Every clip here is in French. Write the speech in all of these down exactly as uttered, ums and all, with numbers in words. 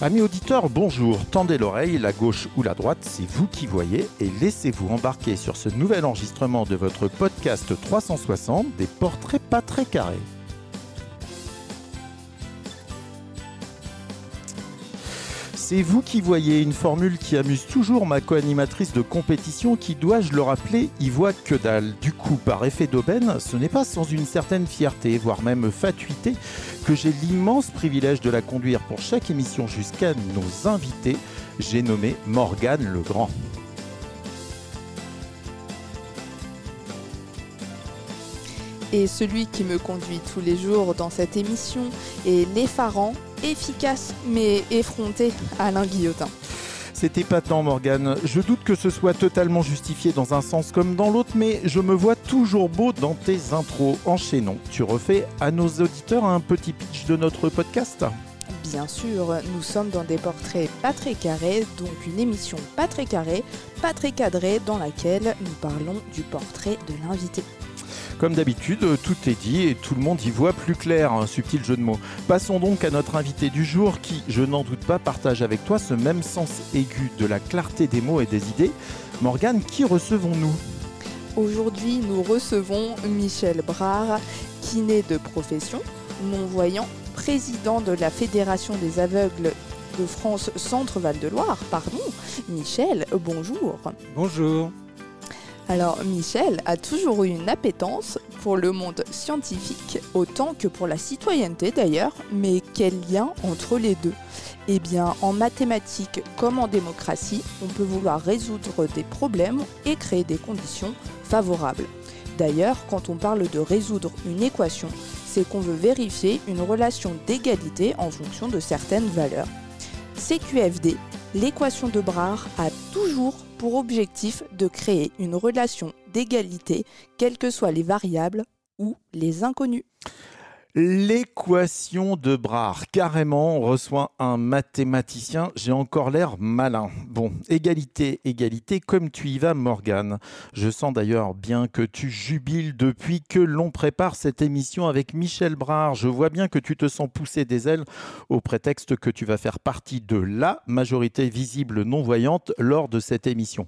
Amis auditeurs, bonjour. Tendez l'oreille, la gauche ou la droite, c'est vous qui voyez et laissez-vous embarquer sur ce nouvel enregistrement de votre podcast trois cent soixante des portraits pas très carrés. C'est vous qui voyez, une formule qui amuse toujours ma co-animatrice de compétition qui, dois-je le rappeler, y voit que dalle. Du coup, par effet d'aubaine, ce n'est pas sans une certaine fierté, voire même fatuité, que j'ai l'immense privilège de la conduire pour chaque émission jusqu'à nos invités. J'ai nommé Morgane Legrand. Et celui qui me conduit tous les jours dans cette émission est l'effarant, efficace mais effronté Alain Guillotin. C'était pas tant, Morgane. Je doute que ce soit totalement justifié dans un sens comme dans l'autre, mais je me vois toujours beau dans tes intros. Enchaînons. Tu refais à nos auditeurs un petit pitch de notre podcast ? Bien sûr, nous sommes dans des portraits pas très carrés, donc une émission pas très carrée, pas très cadrée, dans laquelle nous parlons du portrait de l'invité. Comme d'habitude, tout est dit et tout le monde y voit plus clair, un subtil jeu de mots. Passons donc à notre invité du jour qui, je n'en doute pas, partage avec toi ce même sens aigu de la clarté des mots et des idées. Morgane, qui recevons-nous ? Aujourd'hui, nous recevons Michel Brard, kiné de profession, non-voyant, président de la Fédération des aveugles de France Centre Val-de-Loire. Pardon. Michel, bonjour. Bonjour. Alors, Michel a toujours eu une appétence pour le monde scientifique, autant que pour la citoyenneté d'ailleurs, mais quel lien entre les deux ? Eh bien, en mathématiques comme en démocratie, on peut vouloir résoudre des problèmes et créer des conditions favorables. D'ailleurs, quand on parle de résoudre une équation, c'est qu'on veut vérifier une relation d'égalité en fonction de certaines valeurs. C Q F D, l'équation de Brard a toujours pour objectif de créer une relation d'égalité, quelles que soient les variables ou les inconnues. L'équation de Brard, carrément, on reçoit un mathématicien, j'ai encore l'air malin. Bon, égalité, égalité, comme tu y vas, Morgane. Je sens d'ailleurs bien que tu jubiles depuis que l'on prépare cette émission avec Michel Brard. Je vois bien que tu te sens pousser des ailes au prétexte que tu vas faire partie de la majorité visible non-voyante lors de cette émission.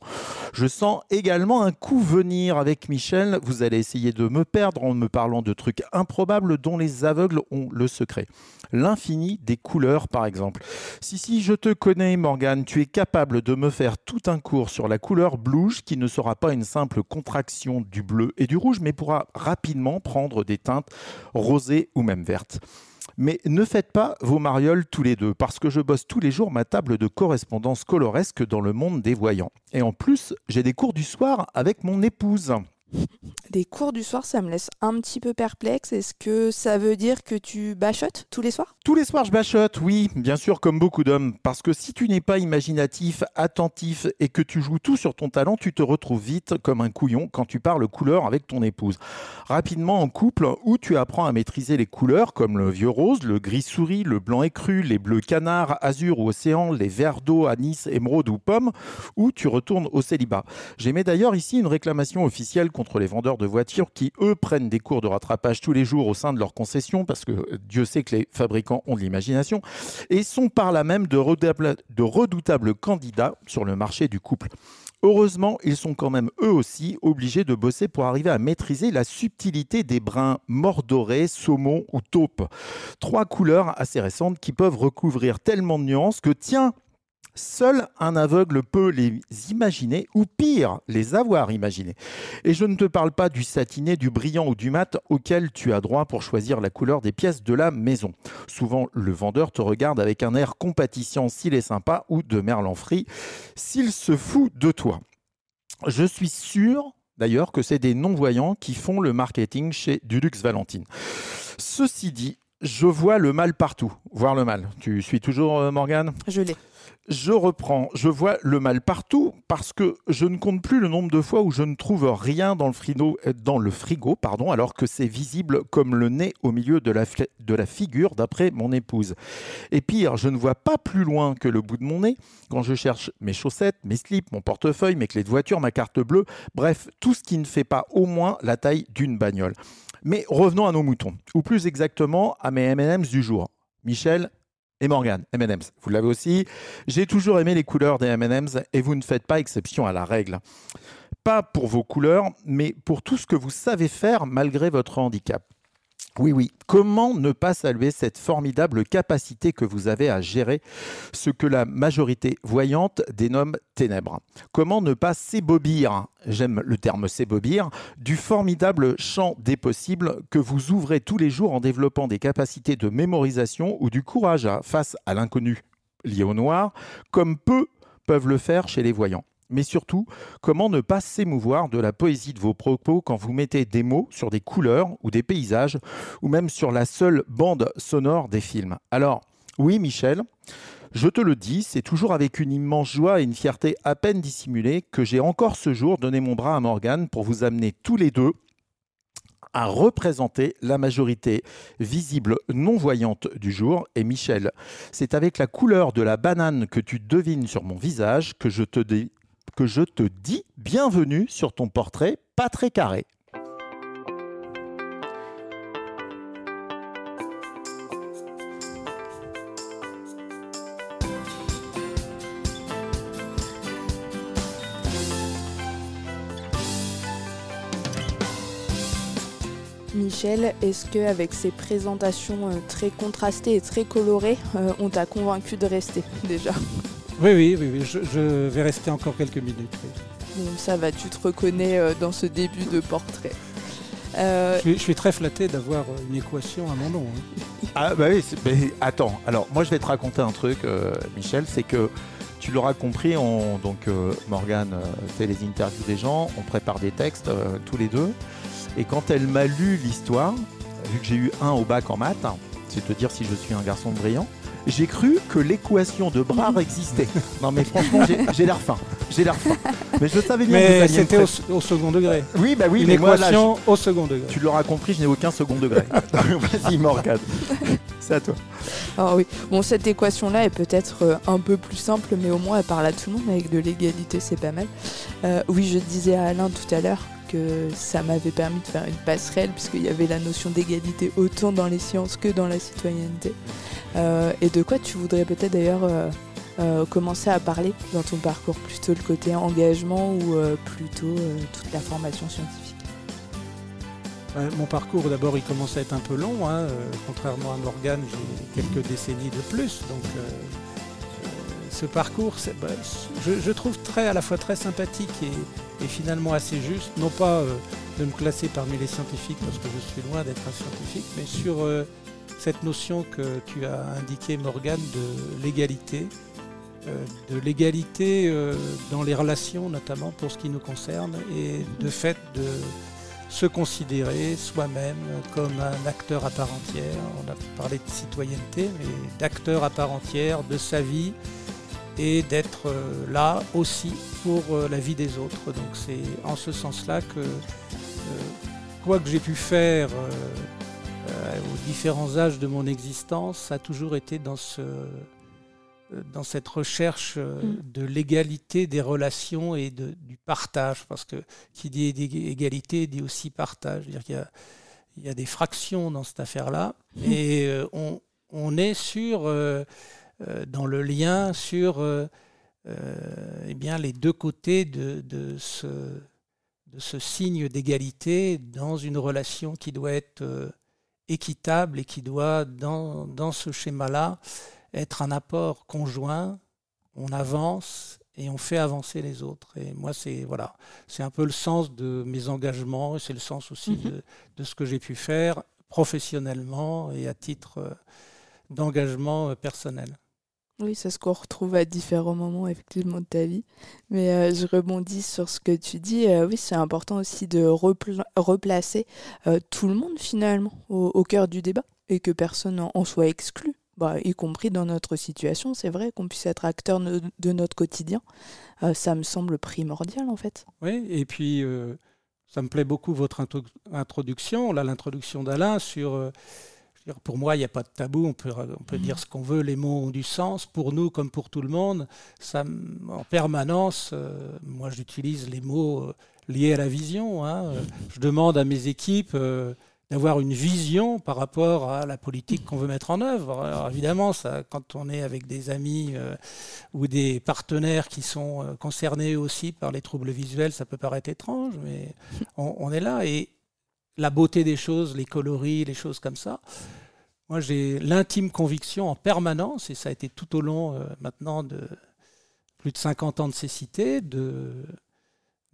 Je sens également un coup venir avec Michel. Vous allez essayer de me perdre en me parlant de trucs improbables dont les Les aveugles ont le secret. L'infini des couleurs, par exemple. Si, si, je te connais, Morgane, tu es capable de me faire tout un cours sur la couleur blouge qui ne sera pas une simple contraction du bleu et du rouge, mais pourra rapidement prendre des teintes rosées ou même vertes. Mais ne faites pas vos marioles tous les deux, parce que je bosse tous les jours ma table de correspondance coloresque dans le monde des voyants. Et en plus, j'ai des cours du soir avec mon épouse. Des cours du soir, ça me laisse un petit peu perplexe. Est-ce que ça veut dire que tu bachotes tous les soirs ? Tous les soirs, je bachote, oui, bien sûr, comme beaucoup d'hommes. Parce que si tu n'es pas imaginatif, attentif et que tu joues tout sur ton talent, tu te retrouves vite comme un couillon quand tu parles couleur avec ton épouse. Rapidement en couple, où tu apprends à maîtriser les couleurs comme le vieux rose, le gris souris, le blanc écru, les bleus canards, azur ou océan, les verts d'eau, anis, émeraude ou pomme, où tu retournes au célibat. J'aimais d'ailleurs ici une réclamation officielle contre les vendeurs de voitures qui, eux, prennent des cours de rattrapage tous les jours au sein de leur concession, parce que Dieu sait que les fabricants ont de l'imagination, et sont par là même de redoutables, de redoutables candidats sur le marché du couple. Heureusement, ils sont quand même eux aussi obligés de bosser pour arriver à maîtriser la subtilité des bruns mordorés, saumon ou taupe. Trois couleurs assez récentes qui peuvent recouvrir tellement de nuances que, tiens, seul un aveugle peut les imaginer, ou pire, les avoir imaginés. Et je ne te parle pas du satiné, du brillant ou du mat auquel tu as droit pour choisir la couleur des pièces de la maison. Souvent, le vendeur te regarde avec un air compatissant s'il est sympa, ou de merlan frit s'il se fout de toi. Je suis sûr, d'ailleurs, que c'est des non-voyants qui font le marketing chez Dulux Valentine. Ceci dit, je vois le mal partout. Voir le mal. Tu suis toujours, euh, Morgane ? Je l'ai. Je reprends, je vois le mal partout parce que je ne compte plus le nombre de fois où je ne trouve rien dans le frigo, dans le frigo pardon, alors que c'est visible comme le nez au milieu de la, de la figure d'après mon épouse. Et pire, je ne vois pas plus loin que le bout de mon nez quand je cherche mes chaussettes, mes slips, mon portefeuille, mes clés de voiture, ma carte bleue, bref, tout ce qui ne fait pas au moins la taille d'une bagnole. Mais revenons à nos moutons, ou plus exactement à mes M and M's du jour. Michel, Et Morgane, M and M's, vous l'avez aussi. J'ai toujours aimé les couleurs des M and M's et vous ne faites pas exception à la règle. Pas pour vos couleurs, mais pour tout ce que vous savez faire malgré votre handicap. Oui, oui. Comment ne pas saluer cette formidable capacité que vous avez à gérer ce que la majorité voyante dénomme ténèbres? Comment ne pas s'ébobir, j'aime le terme s'ébobir, du formidable champ des possibles que vous ouvrez tous les jours en développant des capacités de mémorisation ou du courage à, face à l'inconnu lié au noir, comme peu peuvent le faire chez les voyants? Mais surtout, comment ne pas s'émouvoir de la poésie de vos propos quand vous mettez des mots sur des couleurs ou des paysages, ou même sur la seule bande sonore des films. Alors, oui Michel, je te le dis, c'est toujours avec une immense joie et une fierté à peine dissimulée que j'ai encore ce jour donné mon bras à Morgane pour vous amener tous les deux à représenter la majorité visible non-voyante du jour. Et Michel, c'est avec la couleur de la banane que tu devines sur mon visage que je te dis... que je te dis bienvenue sur ton portrait pas très carré. Michel, est-ce qu'avec ces présentations très contrastées et très colorées, on t'a convaincu de rester déjà ? Oui, oui, oui, oui. Je, je vais rester encore quelques minutes. Oui. Bon, ça va, tu te reconnais euh, dans ce début de portrait. Euh... Je, suis, je suis très flatté d'avoir une équation à mon nom. Hein. Ah bah oui, mais attends, alors moi je vais te raconter un truc, euh, Michel, c'est que tu l'auras compris, on, donc euh, Morgane euh, fait les interviews des gens, on prépare des textes euh, tous les deux, et quand elle m'a lu l'histoire, vu que j'ai eu un au bac en maths, hein, c'est te dire si je suis un garçon brillant, j'ai cru que l'équation de Brard existait. Non mais franchement, j'ai, j'ai l'air fin. J'ai l'air fin. Mais je savais bien mais que vous c'était au, au second degré. Oui, bah oui, une mais équation moi, là, au second degré. Tu l'auras compris, je n'ai aucun second degré. Vas-y Morgane, c'est à toi. Alors oui, bon cette équation-là est peut-être un peu plus simple, mais au moins elle parle à tout le monde avec de l'égalité, c'est pas mal. Euh, oui, je disais à Alain tout à l'heure que ça m'avait permis de faire une passerelle puisqu'il y avait la notion d'égalité autant dans les sciences que dans la citoyenneté. Euh, et de quoi tu voudrais peut-être d'ailleurs euh, euh, commencer à parler dans ton parcours, plutôt le côté engagement ou euh, plutôt euh, toute la formation scientifique? euh, Mon parcours d'abord il commence à être un peu long, hein. euh, contrairement à Morgane j'ai quelques décennies de plus, donc euh, euh, ce parcours c'est, bah, je, je trouve très, à la fois très sympathique et, et finalement assez juste, non pas euh, de me classer parmi les scientifiques parce que je suis loin d'être un scientifique, mais sur... Euh, cette notion que tu as indiquée, Morgane, de l'égalité, euh, de l'égalité euh, dans les relations, notamment pour ce qui nous concerne, et de fait de se considérer soi-même comme un acteur à part entière. On a parlé de citoyenneté, mais d'acteur à part entière de sa vie et d'être euh, là aussi pour euh, la vie des autres. Donc c'est en ce sens-là que, euh, quoi que j'ai pu faire... Euh, aux différents âges de mon existence, ça a toujours été dans, ce, dans cette recherche de l'égalité des relations et de, du partage, parce que qui dit égalité dit aussi partage. C'est-à-dire qu'il y a, il y a des fractions dans cette affaire-là, et euh, on, on est sur, euh, dans le lien sur euh, euh, eh bien, les deux côtés de, de ce, de ce signe d'égalité dans une relation qui doit être... Euh, équitable et qui doit, dans, dans ce schéma-là, être un apport conjoint. On avance et on fait avancer les autres. Et moi, c'est, voilà, c'est un peu le sens de mes engagements, et c'est le sens aussi mm-hmm. de, de ce que j'ai pu faire professionnellement et à titre d'engagement personnel. Oui, c'est ce qu'on retrouve à différents moments effectivement de ta vie. Mais euh, je rebondis sur ce que tu dis. Euh, oui, c'est important aussi de repla- replacer euh, tout le monde finalement au-, au cœur du débat et que personne en, en soit exclu, bah, y compris dans notre situation. C'est vrai qu'on puisse être acteur no- de notre quotidien. Euh, ça me semble primordial en fait. Oui, et puis euh, ça me plaît beaucoup votre intro- introduction, là, l'introduction d'Alain sur... Euh, Pour moi, il n'y a pas de tabou, on peut, on peut dire ce qu'on veut, les mots ont du sens. Pour nous, comme pour tout le monde, ça, en permanence, euh, moi j'utilise les mots euh, liés à la vision. Hein. Je demande à mes équipes euh, d'avoir une vision par rapport à la politique qu'on veut mettre en œuvre. Alors évidemment, ça, quand on est avec des amis euh, ou des partenaires qui sont euh, concernés aussi par les troubles visuels, ça peut paraître étrange, mais on, on est là. Et la beauté des choses, les coloris, les choses comme ça, moi j'ai l'intime conviction en permanence, et ça a été tout au long euh, maintenant de plus de cinquante ans de cécité, de...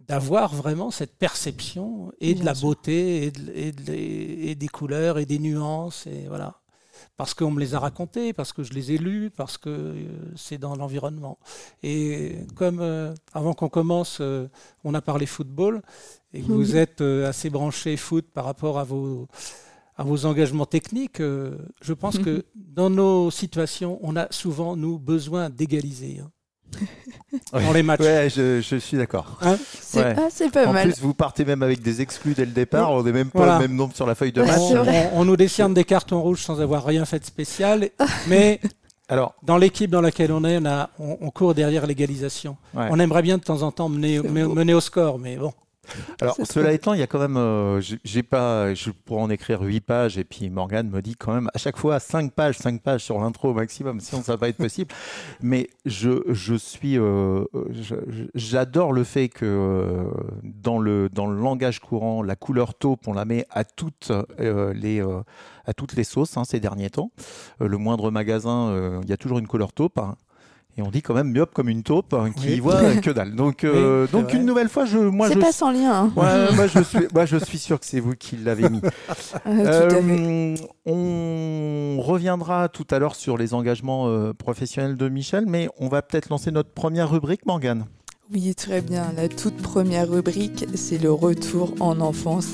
d'avoir vraiment cette perception et de la beauté et, de, et, de, et des couleurs et des nuances. Et voilà. Parce qu'on me les a racontées, parce que je les ai lues, parce que euh, c'est dans l'environnement. Et comme euh, avant qu'on commence, euh, on a parlé football et que vous êtes euh, assez branché foot par rapport à vos, à vos engagements techniques, euh, je pense mm-hmm. que dans nos situations, on a souvent, nous, besoin d'égaliser. Hein. Dans les matchs. Ouais, je, je suis d'accord. Hein c'est, ouais. pas, c'est pas en mal. En plus, vous partez même avec des exclus dès le départ. On n'est même pas voilà. le même nombre sur la feuille de match. On, on nous décerne des cartons rouges sans avoir rien fait de spécial. Mais alors, dans l'équipe dans laquelle on est, on, a, on, on court derrière l'égalisation. Ouais. On aimerait bien de temps en temps mener, mener au score, mais bon. Alors, c'est cela cool. étant, il y a quand même, euh, j'ai pas, je pourrais en écrire huit pages, et puis Morgane me dit quand même à chaque fois cinq pages, cinq pages sur l'intro au maximum, sinon ça va pas être possible. Mais je, je suis, euh, je, j'adore le fait que euh, dans le dans le langage courant, la couleur taupe, on la met à toutes euh, les euh, à toutes les sauces hein, ces derniers temps. Euh, le moindre magasin, euh, il y a toujours une couleur taupe. Hein. Et on dit quand même myope comme une taupe hein, qui oui. voit que dalle. Donc, euh, oui, donc une nouvelle fois, je, moi, c'est je, pas sans lien. Hein. Ouais, moi, je suis, moi, je suis sûr que c'est vous qui l'avez mis. Euh, euh, on reviendra tout à l'heure sur les engagements euh, professionnels de Michel, mais on va peut-être lancer notre première rubrique, Morgane. Oui, très bien. La toute première rubrique, c'est le retour en enfance.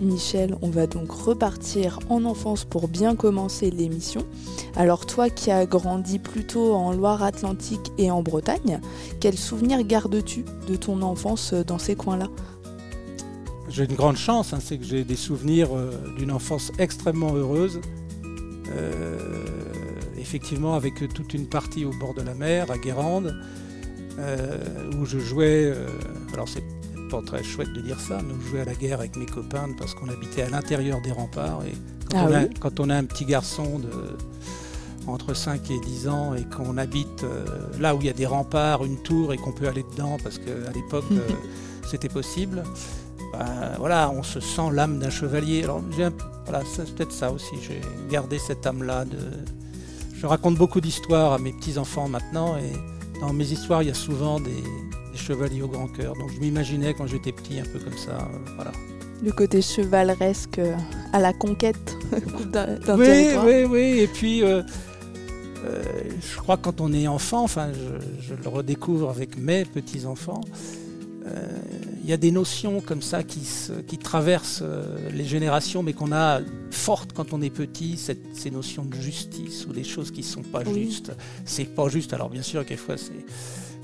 Michel, on va donc repartir en enfance pour bien commencer l'émission. Alors toi qui as grandi plutôt en Loire-Atlantique et en Bretagne, quels souvenirs gardes-tu de ton enfance dans ces coins-là ? J'ai une grande chance, hein, c'est que j'ai des souvenirs euh, d'une enfance extrêmement heureuse. Euh, effectivement avec toute une partie au bord de la mer, à Guérande, euh, où je jouais... Euh, alors c'est pas très chouette de dire ça, mais on jouait à la guerre avec mes copains parce qu'on habitait à l'intérieur des remparts. Et quand, ah on, oui. a, quand on a un petit garçon de, entre cinq et dix ans et qu'on habite euh, là où il y a des remparts, une tour et qu'on peut aller dedans parce qu'à l'époque euh, c'était possible, ben, voilà, on se sent l'âme d'un chevalier. Alors j'ai un, voilà, c'est peut-être ça aussi, j'ai gardé cette âme-là. De... Je raconte beaucoup d'histoires à mes petits-enfants maintenant et dans mes histoires il y a souvent des... chevalier au grand cœur, donc je m'imaginais quand j'étais petit un peu comme ça, euh, voilà. Le côté chevaleresque euh, à la conquête d'un, d'un oui, territoire. Oui, oui, et puis euh, euh, je crois que quand on est enfant, enfin je, je le redécouvre avec mes petits-enfants, il euh, y a des notions comme ça qui, se, qui traversent euh, les générations, mais qu'on a fortes quand on est petit, cette, ces notions de justice ou des choses qui sont pas oui. justes. C'est pas juste, alors bien sûr, quelquefois c'est...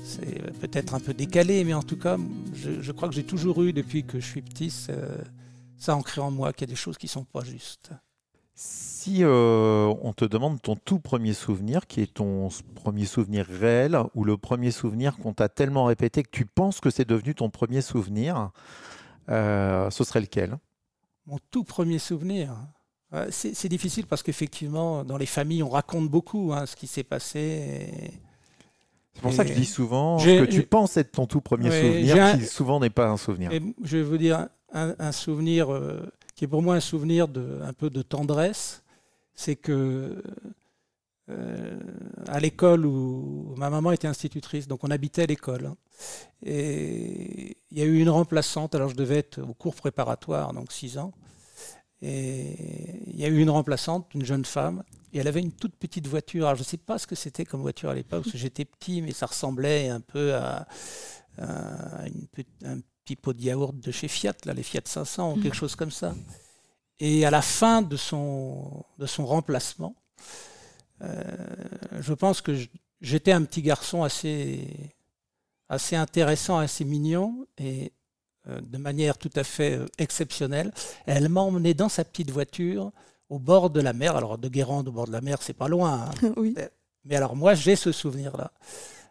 c'est peut-être un peu décalé, mais en tout cas, je, je crois que j'ai toujours eu, depuis que je suis petit, ça ancré en moi, qu'il y a des choses qui ne sont pas justes. Si euh, on te demande ton tout premier souvenir, qui est ton premier souvenir réel, ou le premier souvenir qu'on t'a tellement répété que tu penses que c'est devenu ton premier souvenir, euh, ce serait lequel ? Mon tout premier souvenir ? C'est, c'est difficile parce qu'effectivement, dans les familles, on raconte beaucoup hein, ce qui s'est passé... Et... C'est pour et ça que je dis souvent que tu penses être ton tout premier ouais, souvenir, un, qui souvent n'est pas un souvenir. Et je veux dire un, un souvenir euh, qui est pour moi un souvenir de un peu de tendresse, c'est que euh, à l'école où ma maman était institutrice, donc on habitait à l'école, hein, et il y a eu une remplaçante. Alors je devais être au cours préparatoire, donc six ans, et il y a eu une remplaçante, une jeune femme. Et elle avait une toute petite voiture. Alors, je ne sais pas ce que c'était comme voiture à l'époque, parce que j'étais petit, mais ça ressemblait un peu à, à une, un petit pot de yaourt de chez Fiat, là, les Fiat cinq cents ou quelque chose comme ça. Et à la fin de son, de son remplacement, euh, je pense que je, j'étais un petit garçon assez, assez intéressant, assez mignon. Et de manière tout à fait exceptionnelle. Elle m'a emmené dans sa petite voiture au bord de la mer. Alors, de Guérande au bord de la mer, c'est pas loin. Hein. Oui. Mais alors, moi, j'ai ce souvenir-là.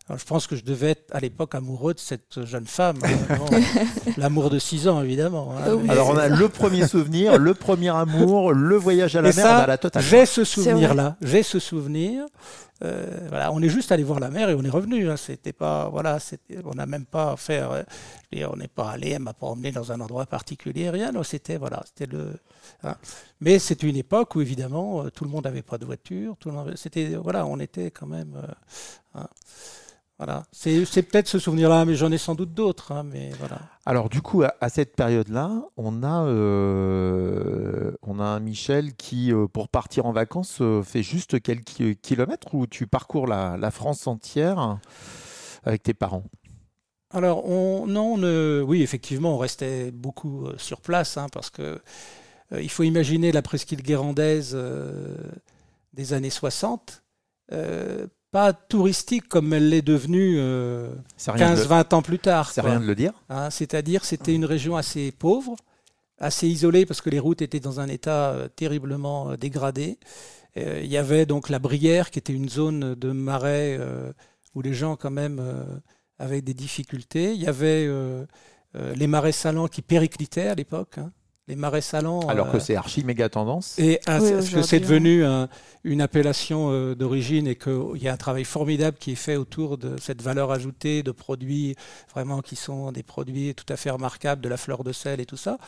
Alors, je pense que je devais être, à l'époque, amoureux de cette jeune femme. Bon, l'amour de six ans, évidemment. Hein. Oui, alors, on a ça. Le premier souvenir, le premier amour, le voyage à la Et mer, ça, on a la totale. J'ai ce souvenir-là. J'ai ce souvenir. Euh, voilà, on est juste allé voir la mer et on est revenu. Hein. C'était pas, voilà, c'était, on n'a même pas fait, je veux dire, on n'est pas allé, elle m'a pas emmené dans un endroit particulier, rien. Non, c'était, voilà, c'était le. Hein. Mais c'était une époque où évidemment tout le monde n'avait pas de voiture, tout le monde, c'était, voilà, on était quand même. Euh, hein. Voilà, c'est, c'est peut-être ce souvenir-là, mais j'en ai sans doute d'autres. Hein, mais voilà. Alors du coup, à, à cette période-là, on a, euh, on a un Michel qui, euh, pour partir en vacances, euh, fait juste quelques kilomètres où tu parcours la, la France entière avec tes parents. Alors on, non, on, euh, oui, effectivement, on restait beaucoup euh, sur place, hein, parce que euh, il faut imaginer la presqu'île guérandaise euh, des années soixante. Euh, Pas touristique comme elle l'est devenue euh, quinze vingt ans plus tard. C'est quoi. Rien de le dire. Hein, c'est-à-dire c'était une région assez pauvre, assez isolée parce que les routes étaient dans un état euh, terriblement euh, dégradé. Il euh, y avait donc la Brière qui était une zone de marais euh, où les gens quand même euh, avaient des difficultés. Il y avait euh, euh, les marais salants qui périclitaient à l'époque. Hein. Les marais salants. Alors que euh, c'est archi méga tendance. Et à, oui, parce que c'est devenu un, une appellation euh, d'origine et qu'il y a un travail formidable qui est fait autour de cette valeur ajoutée de produits vraiment qui sont des produits tout à fait remarquables, de la fleur de sel et tout ça.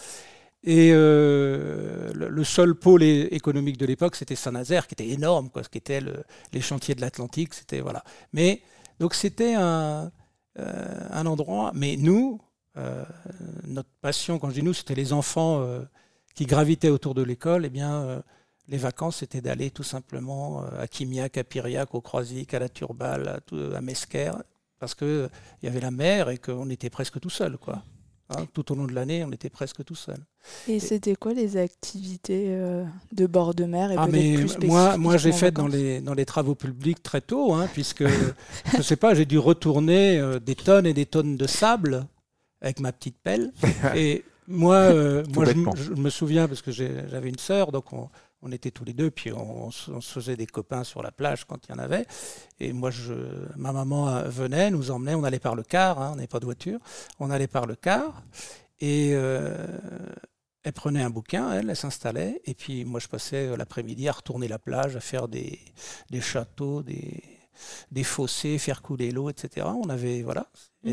Et euh, le, le seul pôle é- économique de l'époque, c'était Saint-Nazaire, qui était énorme, quoi, ce qui était le, les chantiers de l'Atlantique, c'était voilà. Mais donc c'était un, euh, un endroit. Mais nous. Euh, notre passion, quand je dis nous, c'était les enfants euh, qui gravitaient autour de l'école. Eh bien, euh, les vacances, c'était d'aller tout simplement euh, à Quimiac, à Piriac, au Croisic, à la Turballe, à, tout, à Mesquerre, parce qu'il euh, y avait la mer et qu'on était presque tout seul, quoi. Hein, tout au long de l'année, on était presque tout seul. Et, et c'était quoi les activités euh, de bord de mer et ah mais plus moi, moi, j'ai fait dans les, dans les travaux publics très tôt, hein, puisque je sais pas, j'ai dû retourner euh, des tonnes et des tonnes de sable. Avec ma petite pelle. Et moi, euh, moi je, je me souviens, parce que j'ai, j'avais une sœur, donc on, on était tous les deux, puis on, on se faisait des copains sur la plage quand il y en avait. Et moi, je, ma maman venait, nous emmenait, on allait par le car, hein, on n'avait pas de voiture, on allait par le car, et euh, elle prenait un bouquin, elle, elle s'installait, et puis moi, je passais l'après-midi à retourner la plage, à faire des, des châteaux, des... des fossés, faire couler l'eau, et cetera. On n'avait voilà,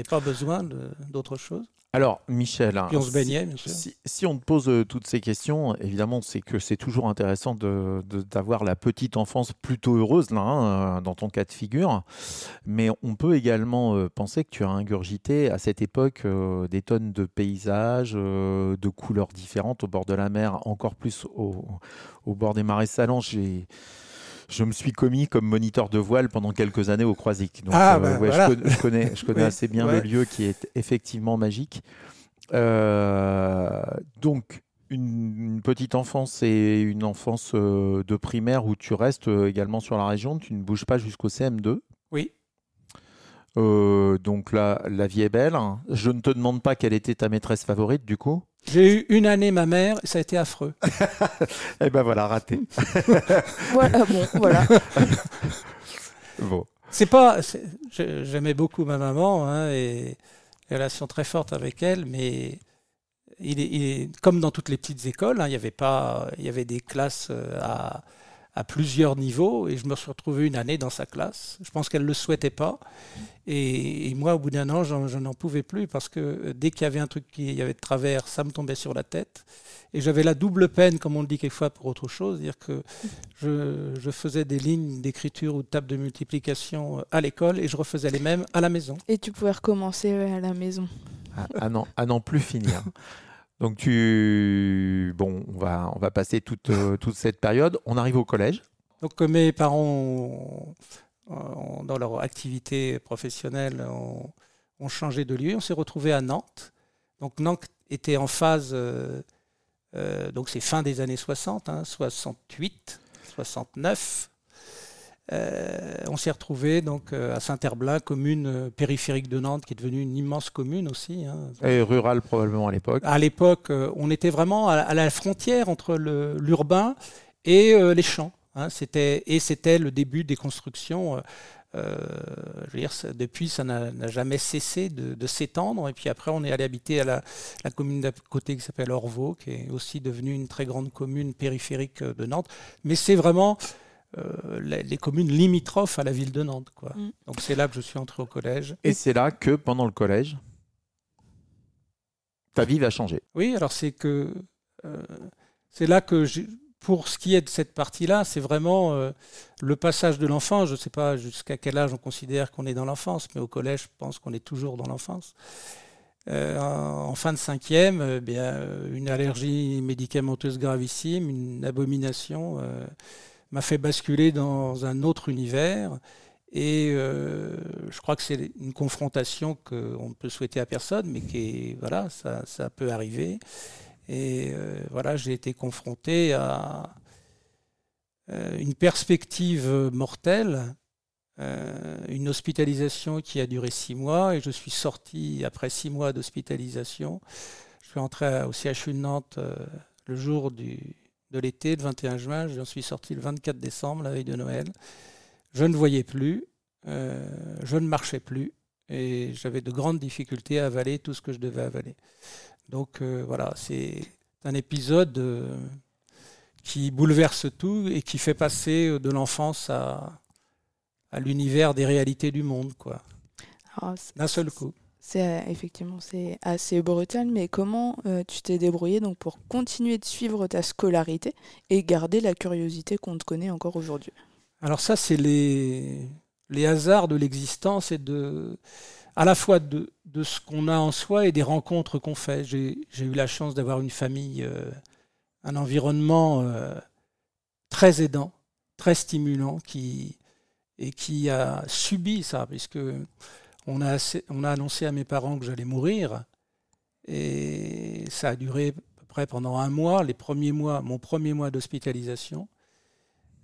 pas besoin de, d'autre chose. Alors, Michel, Puis on se baignait, si, bien sûr. Si, si on te pose toutes ces questions, évidemment, c'est que c'est toujours intéressant de, de, d'avoir la petite enfance plutôt heureuse, là, hein, dans ton cas de figure. Mais on peut également penser que tu as ingurgité à cette époque euh, des tonnes de paysages, euh, de couleurs différentes au bord de la mer, encore plus au, au bord des marais salants. J'ai... Je me suis commis comme moniteur de voile pendant quelques années au Croisic. Donc, ah, bah, euh, ouais, voilà. je, je connais, je connais oui, assez bien ouais. le lieu qui est effectivement magique. Euh, donc, une, une petite enfance et une enfance euh, de primaire où tu restes euh, également sur la région. Tu ne bouges pas jusqu'au C M deux. Oui. Euh, donc, la, la vie est belle. Je ne te demande pas quelle était ta maîtresse favorite, du coup. J'ai eu une année ma mère, et ça a été affreux. Eh ben voilà, raté. Voilà, bon, voilà. Bon. C'est pas, c'est, j'aimais beaucoup ma maman, hein, et les relations très fortes avec elle, mais il est, il est, comme dans toutes les petites écoles, hein, il y avait pas, il y avait des classes à, à plusieurs niveaux, et je me suis retrouvé une année dans sa classe. Je pense qu'elle ne le souhaitait pas. Et, et moi, au bout d'un an, je n'en pouvais plus, parce que dès qu'il y avait un truc qui y avait de travers, ça me tombait sur la tête. Et j'avais la double peine, comme on le dit quelquefois, pour autre chose, c'est-à-dire que je, je faisais des lignes d'écriture ou de table de multiplication à l'école, et je refaisais les mêmes à la maison. Et tu pouvais recommencer à la maison. Ah, ah non, ah non, plus finir. Donc tu bon, on va on va passer toute euh, toute cette période. On arrive au collège. Donc mes parents ont, ont, dans leur activité professionnelle ont, ont changé de lieu. On s'est retrouvés à Nantes. Donc Nantes était en phase. Euh, euh, donc c'est fin des années soixante, hein, soixante-huit, soixante-neuf. Euh, on s'est retrouvé donc à Saint-Herblain, commune périphérique de Nantes, qui est devenue une immense commune aussi. Hein. Et rurale probablement à l'époque. À l'époque, on était vraiment à la frontière entre le, l'urbain et euh, les champs. Hein. C'était, et c'était le début des constructions. Euh, je veux dire, depuis, ça n'a, n'a jamais cessé de, de s'étendre. Et puis après, on est allé habiter à la, la commune d'à côté qui s'appelle Orvaux, qui est aussi devenue une très grande commune périphérique de Nantes. Mais c'est vraiment... Euh, les, les communes limitrophes à la ville de Nantes, quoi. Mmh. Donc c'est là que je suis entré au collège. Et c'est là que, pendant le collège, ta vie va changer. Oui, alors c'est que... Euh, c'est là que, j'ai, pour ce qui est de cette partie-là, c'est vraiment euh, le passage de l'enfant. Je ne sais pas jusqu'à quel âge on considère qu'on est dans l'enfance, mais au collège, je pense qu'on est toujours dans l'enfance. Euh, en fin de cinquième, euh, bien, une allergie médicamenteuse gravissime, une abomination... Euh, m'a fait basculer dans un autre univers et euh, je crois que c'est une confrontation qu'on ne peut souhaiter à personne, mais qui est, voilà, ça, ça peut arriver. Et euh, voilà, j'ai été confronté à euh, une perspective mortelle, euh, une hospitalisation qui a duré six mois et je suis sorti après six mois d'hospitalisation. Je suis entré au C H U de Nantes euh, le jour du... de l'été, le vingt et un juin, j'en suis sorti le vingt-quatre décembre, la veille de Noël. Je ne voyais plus, euh, je ne marchais plus et j'avais de grandes difficultés à avaler tout ce que je devais avaler. Donc euh, voilà, c'est un épisode euh, qui bouleverse tout et qui fait passer de l'enfance à, à l'univers des réalités du monde, quoi. Alors, d'un seul coup. C'est, effectivement, c'est assez brutal, mais comment euh, tu t'es débrouillé donc, pour continuer de suivre ta scolarité et garder la curiosité qu'on te connaît encore aujourd'hui? Alors ça, c'est les, les hasards de l'existence et de, à la fois de, de ce qu'on a en soi et des rencontres qu'on fait. J'ai, j'ai eu la chance d'avoir une famille, euh, un environnement euh, très aidant, très stimulant qui, et qui a subi ça, puisque... On a, assez, on a annoncé à mes parents que j'allais mourir et ça a duré à peu près pendant un mois, les premiers mois, mon premier mois d'hospitalisation.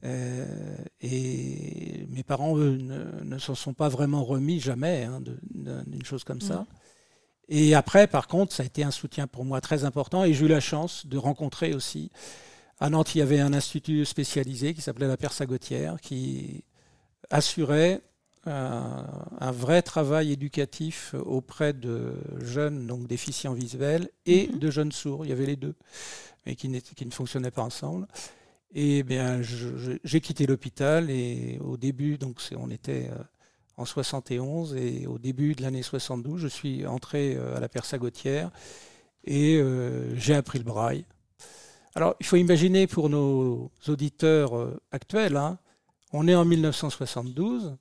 Euh, et mes parents, eux, ne, ne s'en sont pas vraiment remis jamais hein, de, de, d'une chose comme ça. Mmh. Et après, par contre, ça a été un soutien pour moi très important et j'ai eu la chance de rencontrer aussi. À Nantes, il y avait un institut spécialisé qui s'appelait La Persagotière qui assurait... Un, un vrai travail éducatif auprès de jeunes donc déficients visuels et mmh. de jeunes sourds. Il y avait les deux, mais qui, qui ne fonctionnaient pas ensemble. Et bien, je, je, j'ai quitté l'hôpital et au début, donc on était en soixante et onze et au début de l'année soixante-douze, je suis entré à la Persagotière et euh, j'ai appris le braille. Alors, il faut imaginer pour nos auditeurs actuels, hein, on est en mille neuf cent soixante-douze.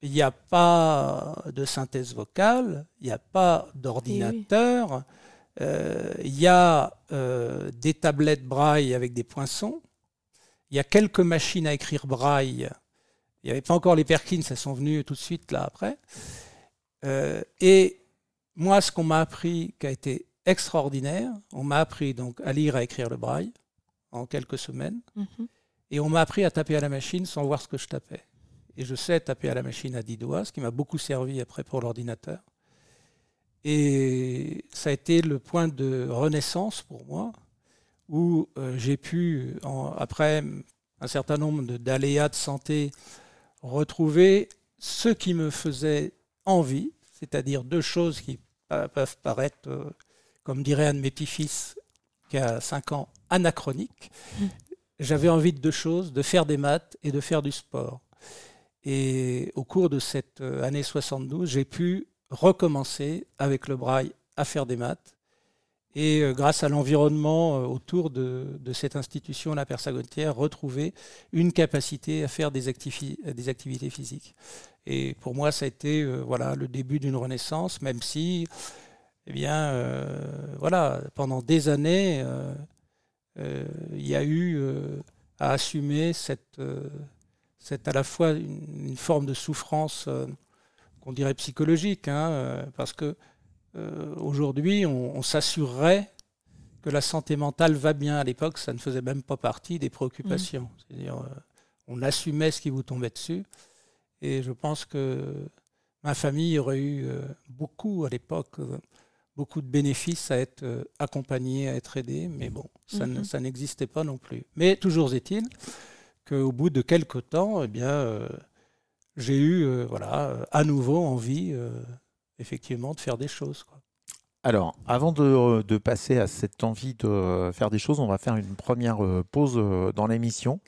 Il n'y a pas de synthèse vocale, il n'y a pas d'ordinateur, oui. euh, il y a euh, des tablettes braille avec des poinçons, il y a quelques machines à écrire braille, il n'y avait pas encore les Perkins, elles sont venues tout de suite là après. Euh, et moi, ce qu'on m'a appris qui a été extraordinaire, on m'a appris donc à lire et à écrire le braille en quelques semaines, mm-hmm. et on m'a appris à taper à la machine sans voir ce que je tapais. Et je sais taper à la machine à dix doigts, ce qui m'a beaucoup servi après pour l'ordinateur. Et ça a été le point de renaissance pour moi, où euh, j'ai pu, en, après un certain nombre de, d'aléas de santé, retrouver ce qui me faisait envie, c'est-à-dire deux choses qui peuvent paraître, euh, comme dirait un de mes petits-fils, qui a cinq ans, anachroniques. Mmh. J'avais envie de deux choses, de faire des maths et de faire du sport. Et au cours de cette année soixante-douze, j'ai pu recommencer avec le braille à faire des maths. Et grâce à l'environnement autour de, de cette institution, la Persagotière, retrouver une capacité à faire des, activi- des activités physiques. Et pour moi, ça a été euh, voilà, le début d'une renaissance, même si eh bien, euh, voilà, pendant des années, il euh, euh, y a eu euh, à assumer cette... Euh, C'est à la fois une, une forme de souffrance euh, qu'on dirait psychologique, hein, euh, parce que euh, aujourd'hui, on, on s'assurerait que la santé mentale va bien. À l'époque, ça ne faisait même pas partie des préoccupations. Mmh. C'est-à-dire, euh, on assumait ce qui vous tombait dessus. Et je pense que ma famille aurait eu beaucoup, à l'époque, beaucoup de bénéfices à être accompagnée, à être aidée. Mais bon, ça, mm-hmm. ne, ça n'existait pas non plus. Mais toujours est-il qu'au bout de quelques temps, eh bien, euh, j'ai eu euh, voilà, à nouveau envie, euh, effectivement, de faire des choses, quoi. Alors, avant de, de passer à cette envie de faire des choses, on va faire une première pause dans l'émission.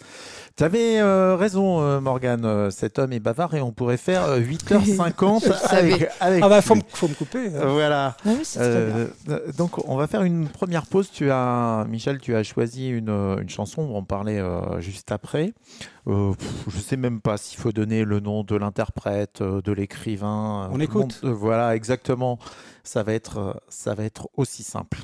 Tu avais euh, raison, euh, Morgane, cet homme est bavard et on pourrait faire huit heures cinquante avec, avec... Ah bah, faut me, faut me couper. Hein. Voilà. Oui, c'est euh, très bien. Donc, on va faire une première pause. Tu as, Michel, tu as choisi une, une chanson, on va en parler euh, juste après. Euh, pff, je ne sais même pas s'il faut donner le nom de l'interprète, de l'écrivain. On écoute. Monde, euh, voilà, exactement. Ça va être, ça va être aussi simple.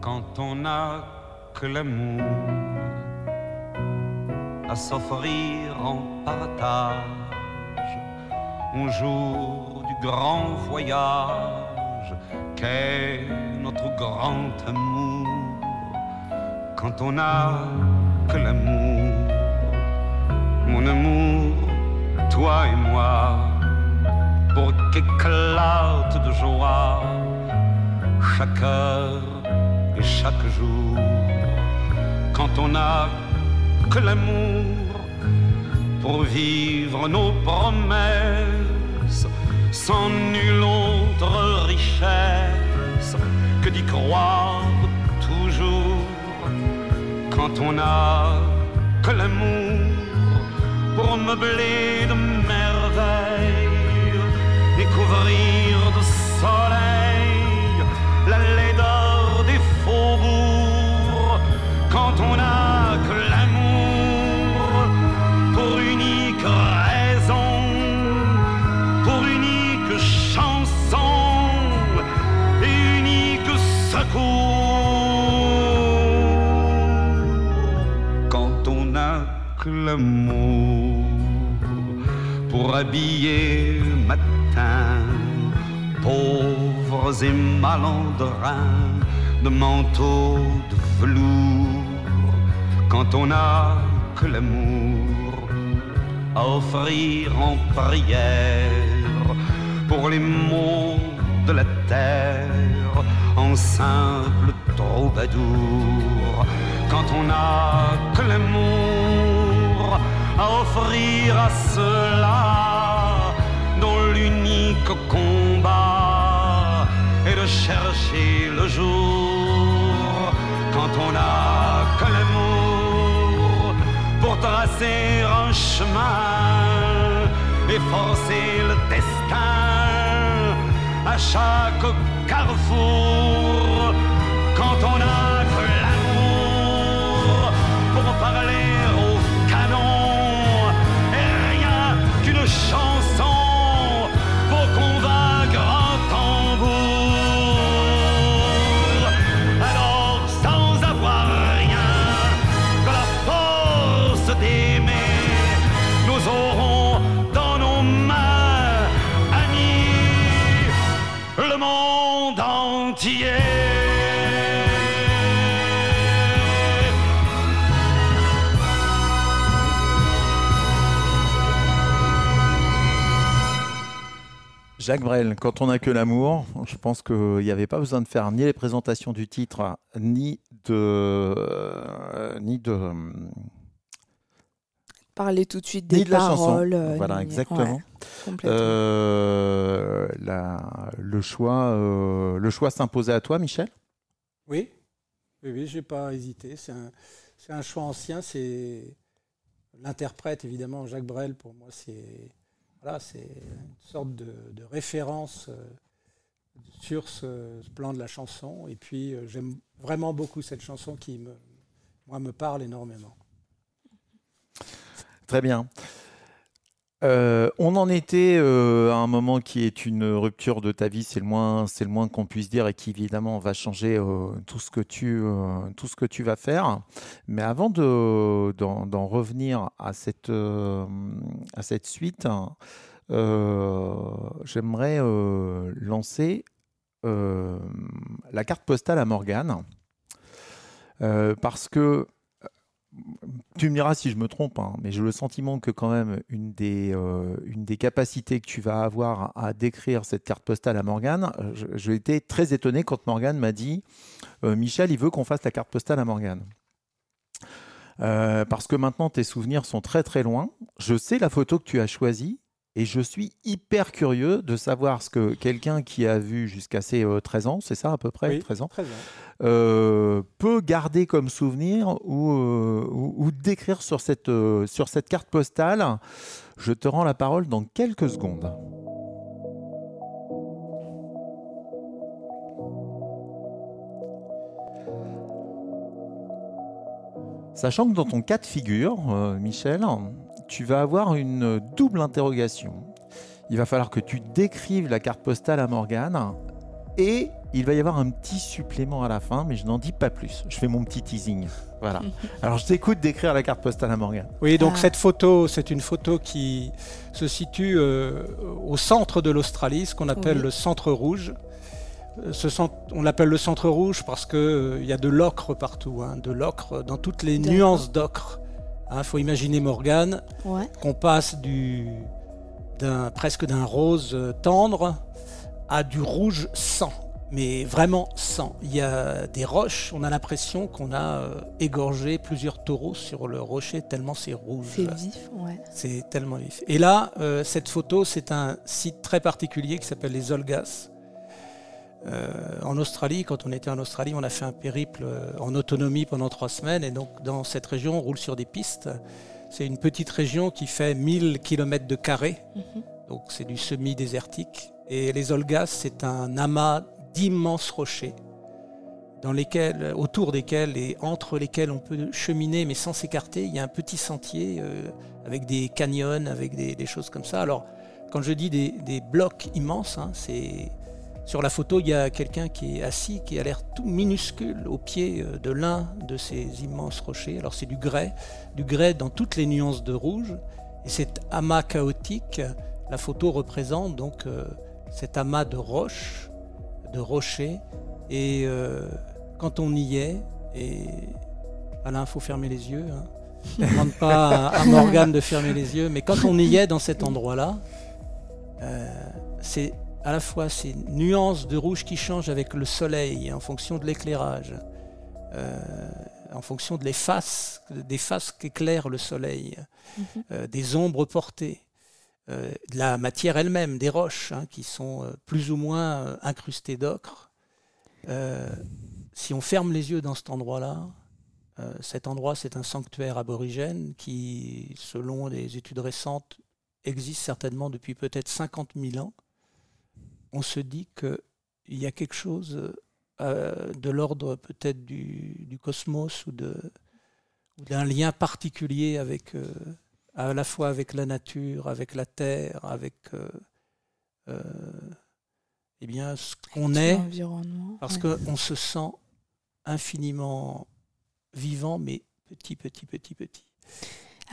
Quand on n'a que l'amour à s'offrir en partage, on joue grand voyage qu'est notre grand amour. Quand on n'a que l'amour, mon amour, toi et moi, pour qu'éclate de joie chaque heure et chaque jour. Quand on n'a que l'amour pour vivre nos promesses sans nulle autre richesse que d'y croire toujours. Quand on n'a que l'amour pour meubler de merveilles et couvrir de soleil la laideur des faubourgs. Quand on n'a que l'amour pour unique raison, pour unique chanson et unique secours. Quand on n'a que l'amour pour habiller matin pauvres et malandrins de manteaux de velours. Quand on n'a que l'amour à offrir en prière pour les mots de la terre en simple troubadour. Quand on n'a que l'amour à offrir à ceux-là dont l'unique combat est de chercher le jour. Quand on n'a que l'amour pour tracer un chemin et forcer le destin à chaque carrefour. Quand on a que l'amour pour parler au canon et rien qu'une chanson pour convaincre un tambour. Alors sans avoir rien que la force d'aimer, nous aurons dans nos mains le monde entier. Jacques Brel, quand on n'a que l'amour, je pense qu'il n'y avait pas besoin de faire ni les présentations du titre, ni de... Euh, ni de... parler tout de suite des de paroles. Euh, voilà, exactement. Ouais, euh, la, le, choix, euh, le choix s'imposait à toi, Michel ? Oui, oui, oui, je n'ai pas hésité. C'est un, c'est un choix ancien. C'est l'interprète, évidemment, Jacques Brel, pour moi, c'est, voilà, c'est une sorte de, de référence euh, sur ce, ce plan de la chanson. Et puis, euh, j'aime vraiment beaucoup cette chanson qui, me, moi, me parle énormément. Très bien. Euh, on en était euh, à un moment qui est une rupture de ta vie, c'est le moins, c'est le moins qu'on puisse dire, et qui évidemment va changer euh, tout ce que tu, euh, tout ce que tu vas faire. Mais avant de, d'en, d'en revenir à cette, euh, à cette suite, euh, j'aimerais euh, lancer euh, la carte postale à Morgane, euh, parce que tu me diras si je me trompe, hein, mais j'ai le sentiment que quand même une des, euh, une des capacités que tu vas avoir à décrire cette carte postale à Morgane, je, j'ai été très étonné quand Morgane m'a dit euh, « Michel, il veut qu'on fasse la carte postale à Morgane. » Euh, parce que maintenant, tes souvenirs sont très très loin. Je sais la photo que tu as choisie et je suis hyper curieux de savoir ce que quelqu'un qui a vu jusqu'à ses euh, treize ans, c'est ça à peu près, oui, treize ans, treize ans. Euh, peut garder comme souvenir ou, euh, ou, ou décrire sur cette, euh, sur cette carte postale. Je te rends la parole dans quelques secondes. Sachant que dans ton cas de figure, euh, Michel, tu vas avoir une double interrogation. Il va falloir que tu décrives la carte postale à Morgane et il va y avoir un petit supplément à la fin, mais je n'en dis pas plus. Je fais mon petit teasing. Voilà. Alors, je t'écoute décrire la carte postale à Morgane. Oui, donc ah. cette photo, c'est une photo qui se situe euh, au centre de l'Australie, ce qu'on appelle oui. le centre rouge. Ce centre, on l'appelle le centre rouge parce qu'il euh, y a de l'ocre partout, hein, de l'ocre dans toutes les D'accord. nuances d'ocre. Il hein, faut imaginer, Morgane, ouais. qu'on passe du, d'un, presque d'un rose tendre à du rouge sang. Mais vraiment sang. Il y a des roches, on a l'impression qu'on a euh, égorgé plusieurs taureaux sur le rocher, tellement c'est rouge. C'est vif, ouais. C'est tellement vif. Et là, euh, cette photo, c'est un site très particulier qui s'appelle les Olgas. Euh, en Australie, quand on était en Australie, on a fait un périple euh, en autonomie pendant trois semaines. Et donc, dans cette région, on roule sur des pistes. C'est une petite région qui fait mille kilomètres de carrés. Mm-hmm. Donc, c'est du semi-désertique. Et les Olgas, c'est un amas d'immenses rochers dans lesquels, autour desquels et entre lesquels on peut cheminer mais sans s'écarter. Il y a un petit sentier euh, avec des canyons, avec des, des choses comme ça. Alors quand je dis des, des blocs immenses, hein, c'est... sur la photo il y a quelqu'un qui est assis, qui a l'air tout minuscule au pied de l'un de ces immenses rochers. Alors c'est du grès, du grès dans toutes les nuances de rouge, et cet amas chaotique, la photo représente donc euh, cet amas de roches, de rochers, et euh, quand on y est, et Alain, faut fermer les yeux, hein. Je ne demande pas à, à Morgane de fermer les yeux, mais quand on y est dans cet endroit-là, euh, c'est à la fois ces nuances de rouge qui changent avec le soleil, en fonction de l'éclairage, euh, en fonction de les faces, des faces qu'éclaire le soleil, mm-hmm. euh, des ombres portées, Euh, de la matière elle-même, des roches, hein, qui sont euh, plus ou moins euh, incrustées d'ocre. Euh, si on ferme les yeux dans cet endroit-là, euh, cet endroit, c'est un sanctuaire aborigène qui, selon les études récentes, existe certainement depuis peut-être cinquante mille ans. On se dit qu'il y a quelque chose euh, de l'ordre peut-être du, du cosmos ou, de, ou d'un lien particulier avec... Euh, à la fois avec la nature, avec la terre, avec euh, euh, eh bien, ce qu'on est, parce ouais. qu'on se sent infiniment vivant, mais petit, petit, petit, petit.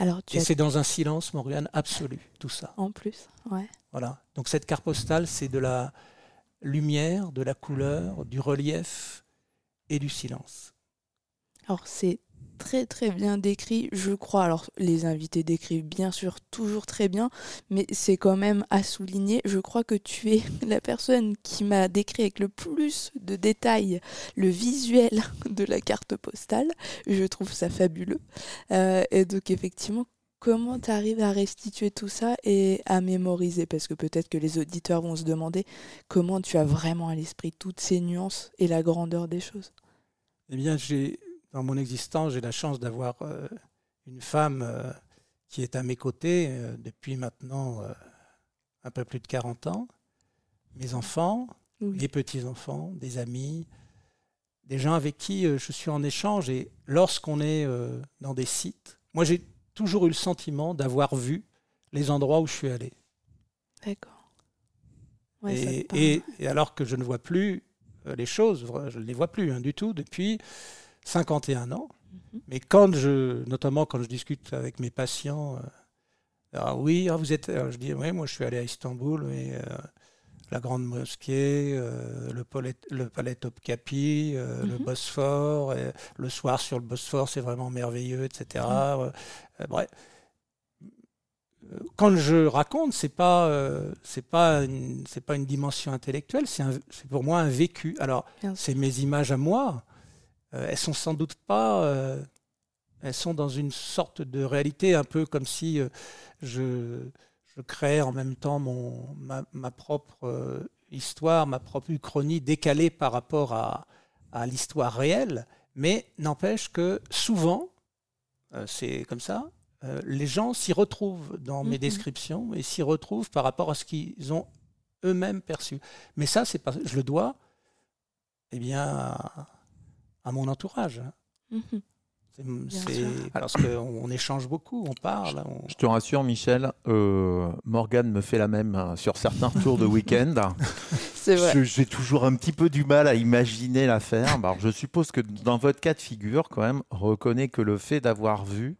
Alors, tu Et as... c'est dans un silence, Morgane, absolu, tout ça. En plus, ouais. Voilà. Donc cette carte postale, c'est de la lumière, de la couleur, du relief et du silence. Alors c'est très très bien décrit, je crois. Alors les invités décrivent bien sûr toujours très bien, mais c'est quand même à souligner, je crois que tu es la personne qui m'a décrit avec le plus de détails le visuel de la carte postale. Je trouve ça fabuleux. Euh, et donc effectivement, comment tu arrives à restituer tout ça et à mémoriser ? Parce que peut-être que les auditeurs vont se demander comment tu as vraiment à l'esprit toutes ces nuances et la grandeur des choses. Eh bien, j'ai... Dans mon existence, j'ai la chance d'avoir euh, une femme euh, qui est à mes côtés euh, depuis maintenant euh, un peu plus de quarante ans. Mes enfants, oui. mes petits-enfants, des amis, des gens avec qui euh, je suis en échange. Et lorsqu'on est euh, dans des sites, moi j'ai toujours eu le sentiment d'avoir vu les endroits où je suis allé. D'accord. Ouais, et, et, et alors que je ne vois plus les choses, je ne les vois plus hein, du tout depuis cinquante et un ans. Mm-hmm. Mais quand je, notamment quand je discute avec mes patients, euh, ah oui, ah, vous êtes, je dis oui, moi je suis allé à Istanbul, mais euh, la grande mosquée, euh, le, palais, le palais Topkapi, euh, mm-hmm. le Bosphore, et le soir sur le Bosphore, c'est vraiment merveilleux, et cetera. Mm-hmm. Euh, bref. Quand je raconte, c'est pas, euh, c'est pas, une, c'est pas une dimension intellectuelle, c'est, un, c'est pour moi un vécu. Alors, c'est mes images à moi. Euh, elles sont sans doute pas. Euh, elles sont dans une sorte de réalité, un peu comme si euh, je, je créais en même temps mon, ma, ma propre euh, histoire, ma propre uchronie décalée par rapport à, à l'histoire réelle. Mais n'empêche que souvent, euh, c'est comme ça. Euh, les gens s'y retrouvent dans mes mmh. descriptions et s'y retrouvent par rapport à ce qu'ils ont eux-mêmes perçu. Mais ça, c'est pas, je le dois eh bien, à, à mon entourage. Mmh. C'est, c'est, parce qu'on on échange beaucoup, on parle. On... Je te rassure, Michel, euh, Morgane me fait la même hein, sur certains tours de week-end. C'est vrai. Je, j'ai toujours un petit peu du mal à imaginer l'affaire. Alors, je suppose que dans votre cas de figure, quand même, reconnais que le fait d'avoir vu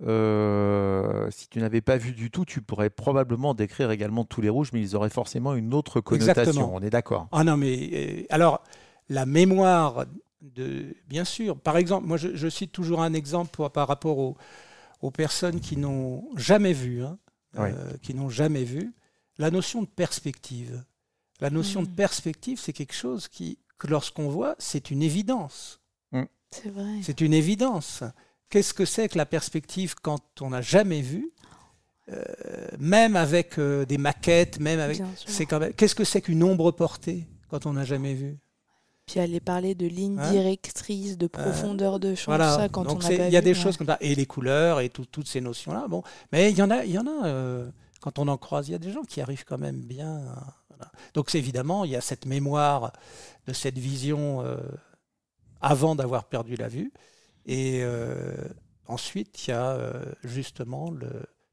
Euh, si tu n'avais pas vu du tout, tu pourrais probablement décrire également tous les rouges, mais ils auraient forcément une autre connotation. Exactement. On est d'accord. Ah non, mais euh, alors la mémoire, de, bien sûr. Par exemple, moi je, je cite toujours un exemple pour, par rapport aux, aux personnes qui n'ont jamais vu, hein, oui. euh, qui n'ont jamais vu la notion de perspective. La notion mmh. de perspective, c'est quelque chose qui, que lorsqu'on voit, c'est une évidence. Mmh. C'est vrai. C'est une évidence. Qu'est-ce que c'est que la perspective quand on n'a jamais vu, euh, même avec euh, des maquettes, même avec. C'est quand même. Qu'est-ce que c'est qu'une ombre portée quand on n'a jamais vu? Puis aller parler de lignes hein directrices, de profondeur euh, de champ, voilà. Ça quand donc on n'a pas vu. Il y a des ouais. choses comme ça et les couleurs et tout, toutes ces notions-là. Bon, mais il y en a, il y en a. Euh, quand on en croise, il y a des gens qui arrivent quand même bien. Voilà. Donc c'est évidemment, il y a cette mémoire de cette vision euh, avant d'avoir perdu la vue. Et euh, ensuite, il y a euh, justement le,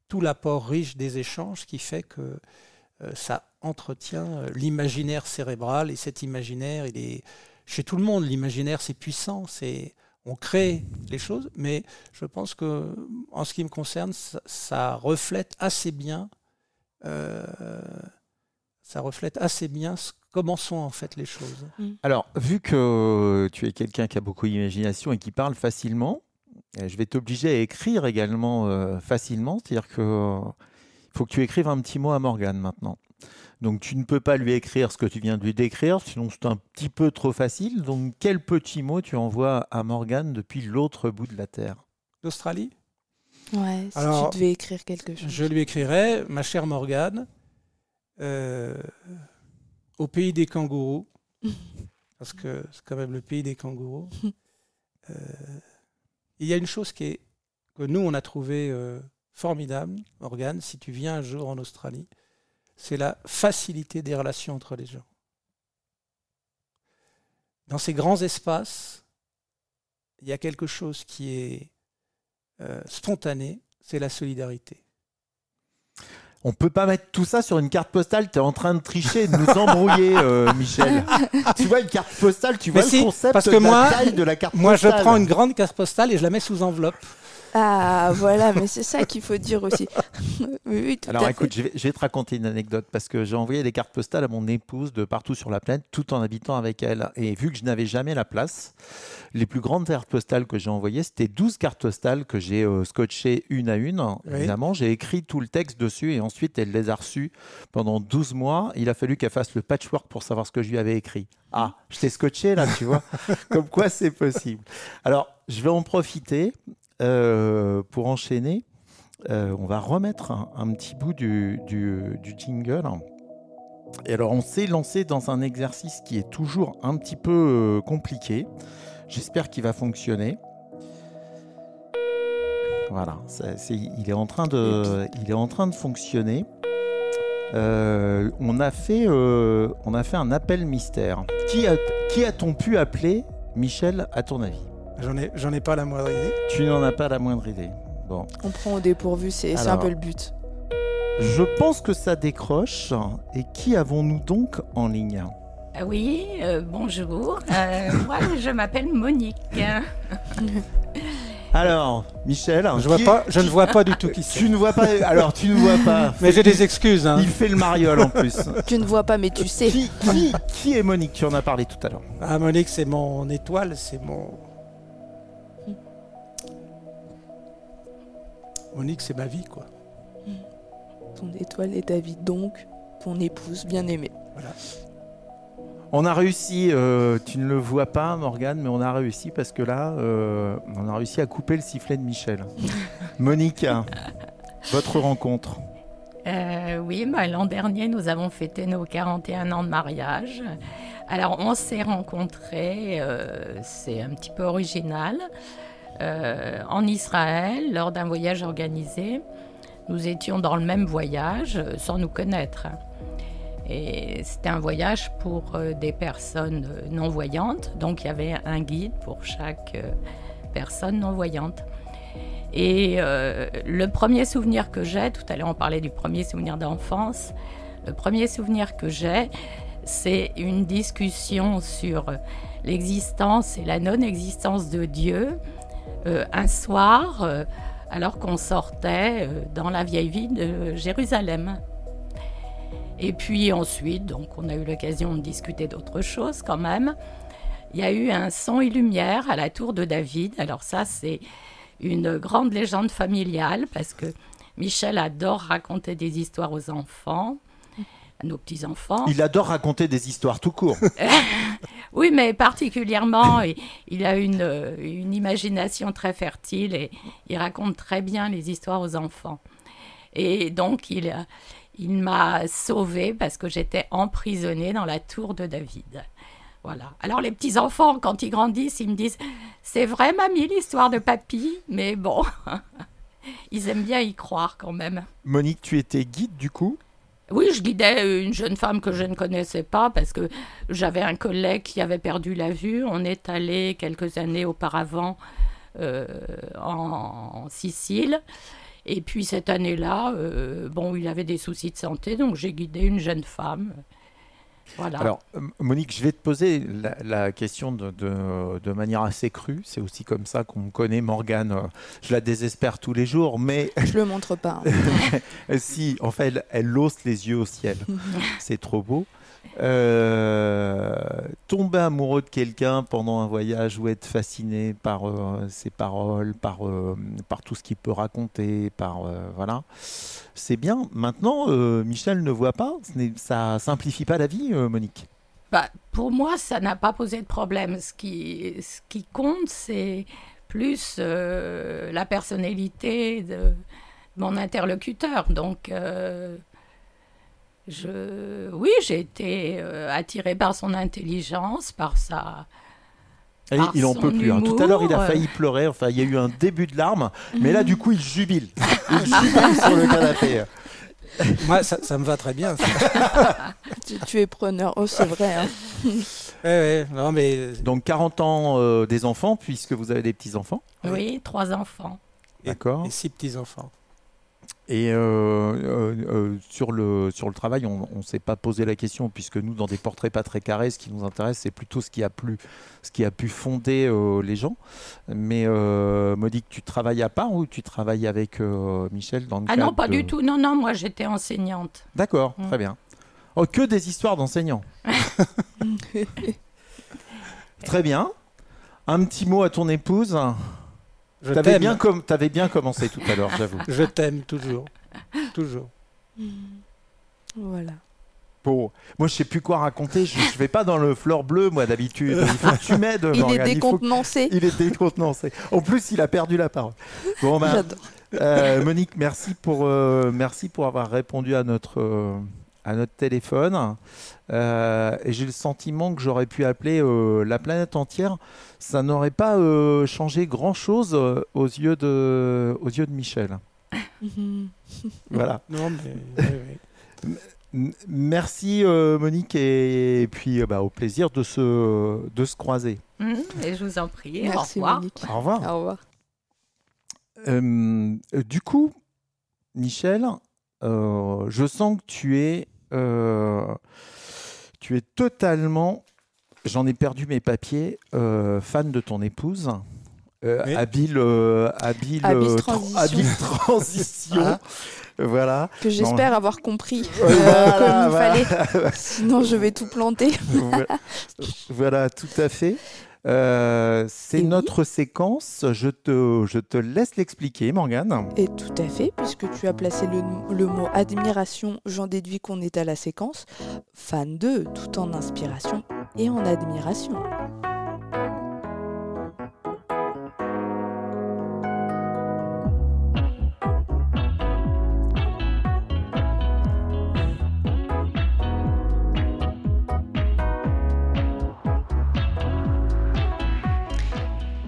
tout l'apport riche des échanges qui fait que euh, ça entretient euh, l'imaginaire cérébral. Et cet imaginaire, il est chez tout le monde. L'imaginaire, c'est puissant. C'est, on crée les choses. Mais je pense que, en ce qui me concerne, ça, ça reflète assez bien, euh, ça reflète assez bien ce comment sont en fait les choses. Alors, vu que tu es quelqu'un qui a beaucoup d'imagination et qui parle facilement, je vais t'obliger à écrire également euh, facilement. C'est-à-dire qu'il euh, faut que tu écrives un petit mot à Morgane maintenant. Donc, tu ne peux pas lui écrire ce que tu viens de lui décrire, sinon c'est un petit peu trop facile. Donc, quel petit mot tu envoies à Morgane depuis l'autre bout de la Terre ? D'Australie ? Ouais, si alors, tu devais écrire quelque chose. Je lui écrirais, ma chère Morgane... Euh... au pays des kangourous, parce que c'est quand même le pays des kangourous, euh, il y a une chose qui est, que nous, on a trouvée euh, formidable, Morgane, si tu viens un jour en Australie, c'est la facilité des relations entre les gens. Dans ces grands espaces, il y a quelque chose qui est euh, spontané, c'est la solidarité. On peut pas mettre tout ça sur une carte postale, tu es en train de tricher, de nous embrouiller, euh, Michel. Tu vois une carte postale, tu vois mais le si, concept parce que de moi, la taille de la carte moi postale. Moi, je prends une grande carte postale et je la mets sous enveloppe. Ah, voilà, mais c'est ça qu'il faut dire aussi. Oui, tout alors, écoute, je vais, je vais te raconter une anecdote parce que j'ai envoyé des cartes postales à mon épouse de partout sur la planète, tout en habitant avec elle. Et vu que je n'avais jamais la place, les plus grandes cartes postales que j'ai envoyées, c'était douze cartes postales que j'ai euh, scotchées une à une. Oui. Évidemment, j'ai écrit tout le texte dessus et ensuite, elle les a reçues pendant douze mois. Il a fallu qu'elle fasse le patchwork pour savoir ce que je lui avais écrit. Ah, je t'ai scotché là, tu vois. Comme quoi, c'est possible. Alors, je vais en profiter. Euh, pour enchaîner, euh, on va remettre un, un petit bout du, du, du jingle. Et alors, on s'est lancé dans un exercice qui est toujours un petit peu compliqué. J'espère qu'il va fonctionner. Voilà, c'est, c'est, il est en train de, il est en train de fonctionner. Euh, on a fait, euh, on a fait un appel mystère. Qui, a, qui a-t-on pu appeler, Michel, à ton avis ? J'en ai, j'en ai pas la moindre idée. Tu n'en as pas la moindre idée. Bon. On prend au dépourvu, c'est, alors, c'est un peu le but. Je pense que ça décroche. Et qui avons-nous donc en ligne ? Oui, euh, bonjour. Euh, moi, je m'appelle Monique. Alors, Michel, je, vois pas, je ne vois pas du tout qui c'est. Tu ne vois pas. Alors, tu ne vois pas. Mais j'ai des excuses. Hein. Il fait le mariole en plus. Tu ne vois pas, mais tu sais. Qui, qui, qui est Monique ? Tu en as parlé tout à l'heure. Ah, Monique, c'est mon étoile, c'est mon. Monique, c'est ma vie, quoi. Ton étoile est ta vie, donc ton épouse bien-aimée. Voilà. On a réussi, euh, tu ne le vois pas Morgane, mais on a réussi parce que là, euh, on a réussi à couper le sifflet de Michel. Monique, votre rencontre ? euh, Oui, bah, l'an dernier, nous avons fêté nos quarante et un ans de mariage. Alors, on s'est rencontrés, euh, c'est un petit peu original, euh, en Israël, lors d'un voyage organisé. Nous étions dans le même voyage, sans nous connaître. Et c'était un voyage pour des personnes non-voyantes, donc il y avait un guide pour chaque personne non-voyante. Et euh, le premier souvenir que j'ai, tout à l'heure on parlait du premier souvenir d'enfance, le premier souvenir que j'ai, c'est une discussion sur l'existence et la non-existence de Dieu. Euh, un soir, euh, alors qu'on sortait dans la vieille ville de Jérusalem. Et puis ensuite, donc on a eu l'occasion de discuter d'autres choses quand même. Il y a eu un son et lumière à la tour de David. Alors ça, c'est une grande légende familiale parce que Michel adore raconter des histoires aux enfants, à nos petits-enfants. Il adore raconter des histoires tout court. Oui, mais particulièrement, il a une, une imagination très fertile et il raconte très bien les histoires aux enfants. Et donc, il... Il m'a sauvée parce que j'étais emprisonnée dans la tour de David. Voilà. Alors, les petits-enfants, quand ils grandissent, ils me disent « C'est vrai, mamie, l'histoire de papy ?» Mais bon, ils aiment bien y croire quand même. Monique, tu étais guide du coup ? Oui, je guidais une jeune femme que je ne connaissais pas parce que j'avais un collègue qui avait perdu la vue. On est allé quelques années auparavant euh, en, en Sicile. Et puis cette année-là, euh, bon, il avait des soucis de santé, donc j'ai guidé une jeune femme. Voilà. Alors, Monique, je vais te poser la, la question de, de, de manière assez crue. C'est aussi comme ça qu'on me connaît, Morgane. Je la désespère tous les jours, mais... Je ne le montre pas. Hein. Si, en fait, elle, elle hausse les yeux au ciel. C'est trop beau. Euh, tomber amoureux de quelqu'un pendant un voyage ou être fasciné par euh, ses paroles, par, euh, par tout ce qu'il peut raconter, par euh, voilà, c'est bien. Maintenant, euh, Michel ne voit pas, ça simplifie pas la vie, euh, Monique. Bah, pour moi, ça n'a pas posé de problème. Ce qui, ce qui compte, c'est plus euh, la personnalité de mon interlocuteur. Donc euh... Je... Oui, j'ai été euh, attirée par son intelligence, par sa... Et par il n'en peut plus. Hein. Tout à l'heure, il a failli pleurer. Enfin, il y a eu un début de larmes. Mais là, du coup, il jubile. Il jubile sur le canapé. Moi, ça, ça me va très bien. tu, tu es preneur. Oh, c'est vrai. Hein. eh, ouais, non, mais... Donc, quarante ans euh, des enfants, puisque vous avez des petits-enfants. Oui, trois enfants. Et, D'accord. Et six petits-enfants. Et euh, euh, euh, sur, le, sur le travail, on ne s'est pas posé la question, puisque nous, dans des portraits pas très carrés, ce qui nous intéresse, c'est plutôt ce qui a, plu, ce qui a pu fonder euh, les gens. Mais euh, Monique, tu travailles à part ou tu travailles avec euh, Michel dans le cadre Ah non, pas de... du tout. Non, non, moi, j'étais enseignante. D'accord, mmh. Très bien. Oh, que des histoires d'enseignants. Très bien. Un petit mot à ton épouse. Je t'avais t'aime. bien com- t'avais bien commencé tout à l'heure, j'avoue. Je t'aime toujours, toujours. Voilà. Bon, moi je sais plus quoi raconter. Je, je vais pas dans le fleur bleu, moi d'habitude. Il faut que tu m'aides. Il Morgane. est décontenancé. Il, faut... il est décontenancé. En plus, il a perdu la parole. Bon ben, j'adore. Euh, Monique, merci pour euh, merci pour avoir répondu à notre euh, à notre téléphone. Euh, et j'ai le sentiment que j'aurais pu appeler euh, la planète entière, ça n'aurait pas euh, changé grand-chose euh, aux yeux de aux yeux de Michel. Voilà. Non, mais, oui, oui. Merci euh, Monique et, et puis euh, bah, au plaisir de se de se croiser. Mmh, et je vous en prie. Merci, au revoir. Monique. Au revoir. Au revoir. Euh, du coup, Michel. euh, je sens que tu es, euh, tu es totalement, j'en ai perdu mes papiers, euh, fan de ton épouse. Euh, oui. Habile, euh, habile, habile transition. Tra- habile transition. Voilà. Voilà. Que j'espère non. avoir compris euh, voilà, comme voilà. il fallait. Sinon, je vais tout planter. Voilà. Voilà, tout à fait. Euh, c'est Et notre oui. séquence. Je te, je te laisse l'expliquer, Morgane. Et tout à fait, puisque tu as placé le, le mot admiration, j'en déduis qu'on est à la séquence fan de, tout en inspiration et en admiration.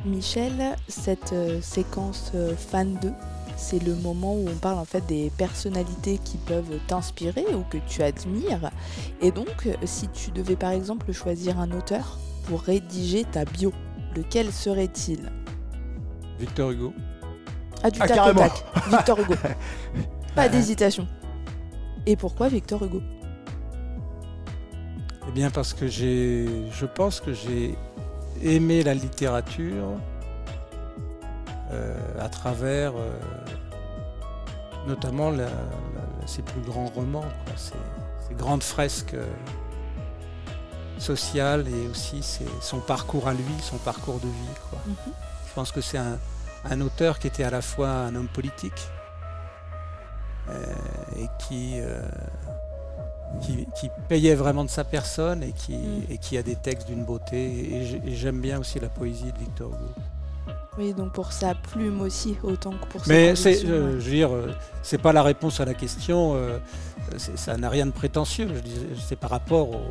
Michel, cette euh, séquence euh, fan deux, c'est le moment où on parle en fait des personnalités qui peuvent t'inspirer ou que tu admires. Et donc, si tu devais par exemple choisir un auteur pour rédiger ta bio, lequel serait-il ? Victor Hugo. Ah, du ah, tac au tac. Victor Hugo. Pas d'hésitation. Et pourquoi Victor Hugo ? Eh bien parce que j'ai, je pense que j'ai aimer la littérature euh, à travers euh, notamment la, la, ses plus grands romans, quoi, ses, ses grandes fresques euh, sociales et aussi ses, son parcours à lui, son parcours de vie. Quoi. Mm-hmm. Je pense que c'est un, un auteur qui était à la fois un homme politique euh, et qui... Euh, Qui, qui payait vraiment de sa personne et qui, mmh. et qui a des textes d'une beauté. Et, et j'aime bien aussi la poésie de Victor Hugo. Oui, donc pour sa plume aussi, autant que pour sa Mais c'est, euh, je veux dire, c'est pas la réponse à la question, euh, ça n'a rien de prétentieux. Je dis, c'est par rapport au,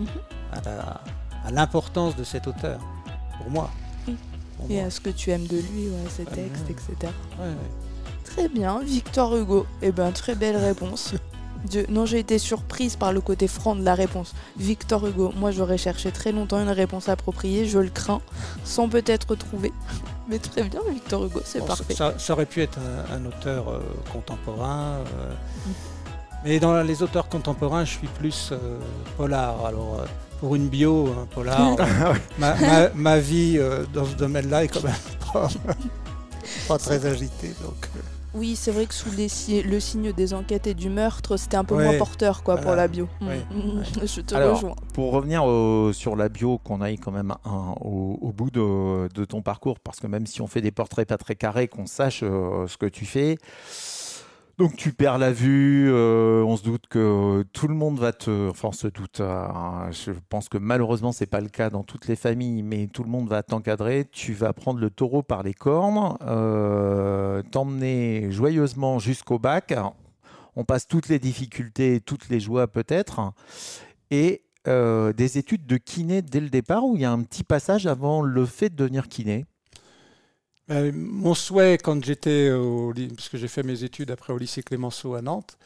mmh. à, la, à l'importance de cet auteur, pour moi. Mmh. Pour et moi. À ce que tu aimes de lui, ouais, ses textes, ah, et cetera. Ouais, ouais. Très bien, Victor Hugo. Eh bien, très belle réponse. Dieu. Non, j'ai été surprise par le côté franc de la réponse. Victor Hugo, moi j'aurais cherché très longtemps une réponse appropriée, je le crains, sans peut-être trouver. Mais très bien, Victor Hugo, c'est bon, parfait. Ça, ça aurait pu être un, un auteur euh, contemporain. Euh, mmh. Mais dans les auteurs contemporains, je suis plus euh, polar. Alors, euh, pour une bio, hein, polar, ma, ma, ma vie euh, dans ce domaine-là est quand même pas, pas très agitée. Donc... Oui, c'est vrai que sous les si- le signe des enquêtes et du meurtre, c'était un peu ouais. moins porteur quoi, pour euh, la bio. Ouais. Mmh, ouais. Je te Alors, rejoins. Pour revenir euh, sur la bio, qu'on aille quand même un, au, au bout de, de ton parcours, parce que même si on fait des portraits pas très carrés, qu'on sache euh, ce que tu fais. Donc tu perds la vue, euh, on se doute que tout le monde va te... Enfin, on se doute, hein, je pense que malheureusement, ce n'est pas le cas dans toutes les familles, mais tout le monde va t'encadrer. Tu vas prendre le taureau par les cornes, euh, t'emmener joyeusement jusqu'au bac. On passe toutes les difficultés, toutes les joies peut-être. Et euh, des études de kiné dès le départ, où il y a un petit passage avant le fait de devenir kiné. Euh, mon souhait, quand j'étais au lycée, parce que j'ai fait mes études après au lycée Clémenceau à Nantes,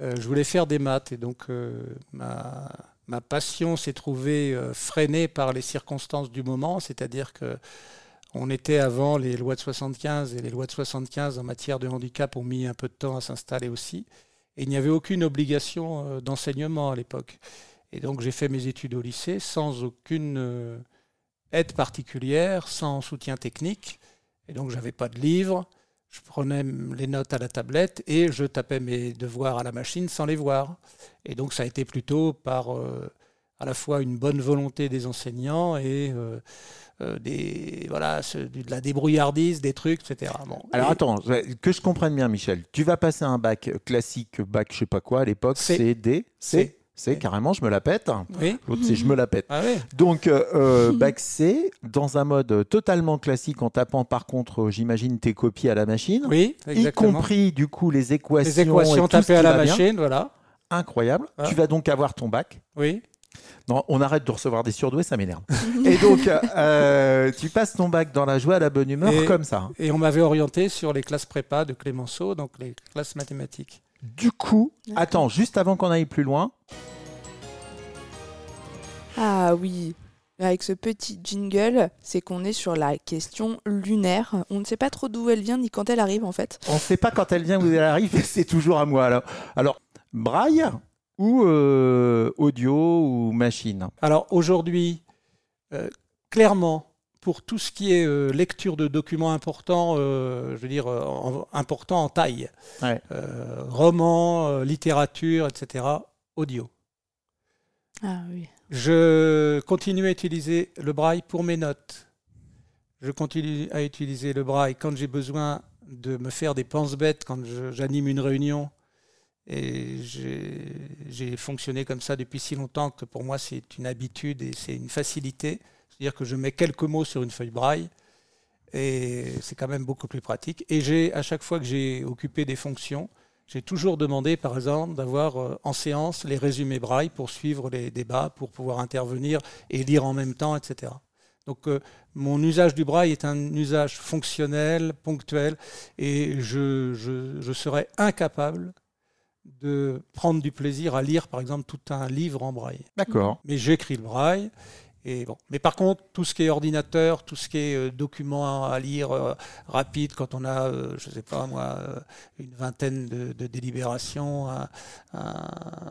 euh, je voulais faire des maths. Et donc, euh, ma, ma passion s'est trouvée euh, freinée par les circonstances du moment. C'est-à-dire qu'on était avant les lois de soixante-quinze, et les lois de soixante-quinze en matière de handicap ont mis un peu de temps à s'installer aussi. Et il n'y avait aucune obligation euh, d'enseignement à l'époque. Et donc, j'ai fait mes études au lycée sans aucune euh, aide particulière, sans soutien technique. Et donc, je n'avais pas de livre, je prenais les notes à la tablette et je tapais mes devoirs à la machine sans les voir. Et donc, ça a été plutôt par euh, à la fois une bonne volonté des enseignants et euh, euh, des, voilà, ce, de la débrouillardise, des trucs, et cetera. Bon. Alors, et... attends, que je comprenne bien, Michel. Tu vas passer un bac classique, bac je ne sais pas quoi à l'époque, C, C D, C, C. C'est carrément, je me la pète. Oui. L'autre, c'est je me la pète. Ah ouais. Donc, euh, bac C, dans un mode totalement classique, en tapant par contre, j'imagine, tes copies à la machine. Oui, exactement. Y compris, du coup, les équations. Les équations tapées à la machine, bien. Voilà. Incroyable. Ah. Tu vas donc avoir ton bac. Oui. Non, on arrête de recevoir des surdoués, ça m'énerve. Et donc, euh, tu passes ton bac dans la joie, la bonne humeur, et, comme ça. Et on m'avait orienté sur les classes prépa de Clémenceau, donc les classes mathématiques. Du coup, d'accord. Attends, juste avant qu'on aille plus loin. Ah oui, avec ce petit jingle, c'est qu'on est sur la question lunaire. On ne sait pas trop d'où elle vient ni quand elle arrive en fait. On ne sait pas quand elle vient ou où elle arrive, c'est toujours à moi. Alors, alors braille ou euh, audio ou machine? Alors aujourd'hui, euh, clairement, pour tout ce qui est euh, lecture de documents importants, euh, je veux dire euh, en, importants en taille, ouais. euh, romans, euh, littérature, et cetera, audio. Ah oui. Je continue à utiliser le braille pour mes notes. Je continue à utiliser le braille quand j'ai besoin de me faire des pense-bêtes, quand je, j'anime une réunion. Et j'ai, j'ai fonctionné comme ça depuis si longtemps que pour moi c'est une habitude et c'est une facilité. C'est-à-dire que je mets quelques mots sur une feuille braille et c'est quand même beaucoup plus pratique. Et j'ai, à chaque fois que j'ai occupé des fonctions, j'ai toujours demandé, par exemple, d'avoir euh, en séance les résumés braille pour suivre les débats, pour pouvoir intervenir et lire en même temps, et cetera. Donc euh, mon usage du braille est un usage fonctionnel, ponctuel, et je, je, je serais incapable de prendre du plaisir à lire, par exemple, tout un livre en braille. D'accord. Mais j'écris le braille. Et bon. Mais par contre, tout ce qui est ordinateur, tout ce qui est euh, documents à lire euh, rapide, quand on a, euh, je ne sais pas moi, euh, une vingtaine de, de délibérations, un, un,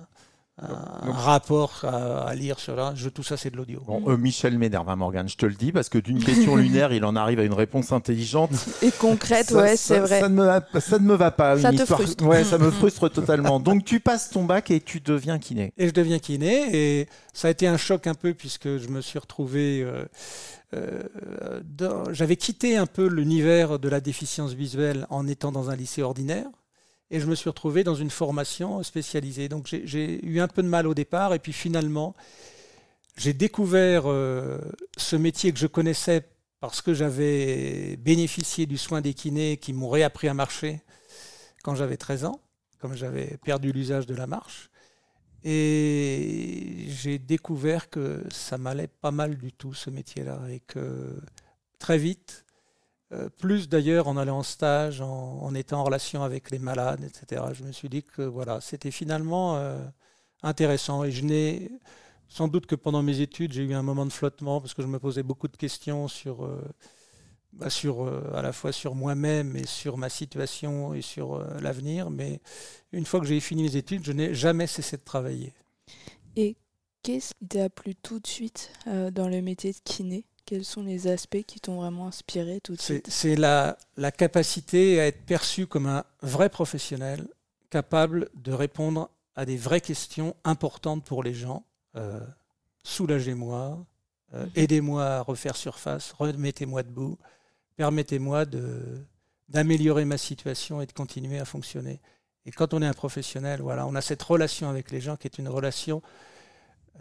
un rapport à, à lire, cela, je, tout ça c'est de l'audio. Bon, euh, Michel m'énerve, hein, Morgane, je te le dis, parce que d'une question lunaire, il en arrive à une réponse intelligente. Et concrète, ça, ouais, ça, c'est vrai. Ça ne, me, ça ne me va pas. Ça te histoire... frustre. Ouais, ça me frustre totalement. Donc tu passes ton bac et tu deviens kiné. Et je deviens kiné et... Ça a été un choc un peu puisque je me suis retrouvé... Euh, euh, dans, j'avais quitté un peu l'univers de la déficience visuelle en étant dans un lycée ordinaire et je me suis retrouvé dans une formation spécialisée. Donc j'ai, j'ai eu un peu de mal au départ et puis finalement, j'ai découvert euh, ce métier que je connaissais parce que j'avais bénéficié du soin des kinés qui m'ont réappris à marcher quand j'avais treize ans, comme j'avais perdu l'usage de la marche. Et j'ai découvert que ça m'allait pas mal du tout ce métier-là et que très vite, plus d'ailleurs en allant en stage, en, en étant en relation avec les malades, et cetera, je me suis dit que voilà, c'était finalement euh, intéressant et je n'ai sans doute que pendant mes études, j'ai eu un moment de flottement parce que je me posais beaucoup de questions sur, euh, bah sur, euh, à la fois sur moi-même et sur ma situation et sur euh, l'avenir, mais une fois que j'ai fini mes études, je n'ai jamais cessé de travailler. Et qu'est-ce qui t'a plu tout de suite euh, dans le métier de kiné ? Quels sont les aspects qui t'ont vraiment inspiré tout de c'est, suite ? C'est la, la capacité à être perçu comme un vrai professionnel, capable de répondre à des vraies questions importantes pour les gens. Euh, soulagez-moi, euh, mmh. aidez-moi à refaire surface, remettez-moi debout, permettez-moi de, d'améliorer ma situation et de continuer à fonctionner. Et quand on est un professionnel, voilà, on a cette relation avec les gens qui est une relation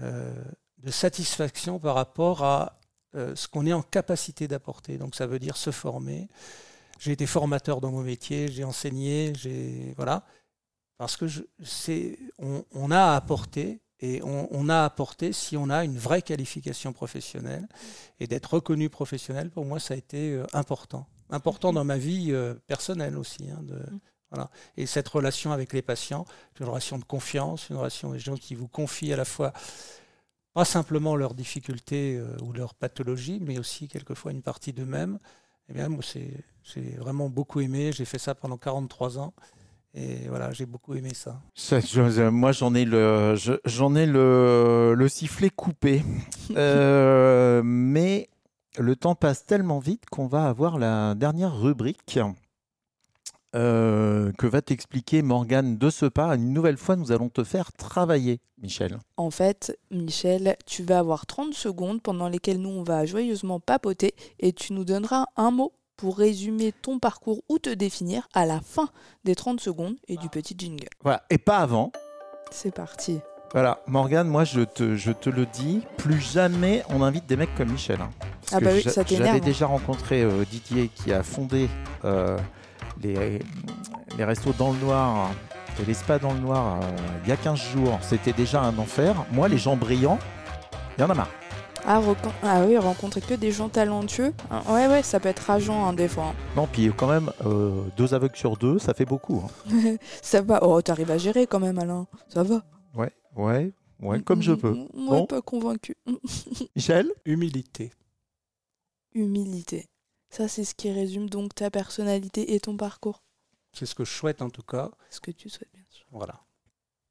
euh, de satisfaction par rapport à euh, ce qu'on est en capacité d'apporter. Donc ça veut dire se former. J'ai été formateur dans mon métier, j'ai enseigné, j'ai voilà, parce que je, c'est, on, on a à apporter et on, on a à apporter si on a une vraie qualification professionnelle et d'être reconnu professionnel. Pour moi, ça a été euh, important, important dans ma vie euh, personnelle aussi. Hein, de, Voilà. Et cette relation avec les patients, une relation de confiance, une relation des gens qui vous confient à la fois, pas simplement leurs difficultés euh, ou leurs pathologies, mais aussi quelquefois une partie d'eux-mêmes. Eh bien, moi, c'est, j'ai vraiment beaucoup aimé, j'ai fait ça pendant quarante-trois ans. Et voilà, j'ai beaucoup aimé ça. ça je, moi, j'en ai le, je, j'en ai le, le sifflet coupé. euh, mais le temps passe tellement vite qu'on va avoir la dernière rubrique. Euh, que va t'expliquer Morgane de ce pas. Une nouvelle fois, nous allons te faire travailler, Michel. En fait, Michel, tu vas avoir trente secondes pendant lesquelles nous, on va joyeusement papoter et tu nous donneras un mot pour résumer ton parcours ou te définir à la fin des trente secondes et ah. du petit jingle. Voilà, et pas avant. C'est parti. Voilà, Morgane, moi, je te, je te le dis, plus jamais on invite des mecs comme Michel. Hein, parce ah bah que oui, j'a- ça t'énerve. J'avais déjà rencontré euh, Didier qui a fondé... Euh, Les, les restos dans le noir et les spas dans le noir, euh, il y a quinze jours, c'était déjà un enfer. Moi, les gens brillants, il y en a marre. Ah, re- ah oui, rencontrer que des gens talentueux. Ah, ouais, ouais, ça peut être rageant hein, des fois. Hein. Non, puis quand même, euh, deux aveugles sur deux, ça fait beaucoup. Hein. Ça va. Oh, t'arrives à gérer quand même, Alain. Ça va. Ouais, ouais. Ouais, comme je peux. Moi, bon. Pas convaincu. Michel ? Humilité. Humilité. Ça, c'est ce qui résume donc ta personnalité et ton parcours. C'est ce que je souhaite en tout cas. Ce que tu souhaites, bien sûr. Voilà.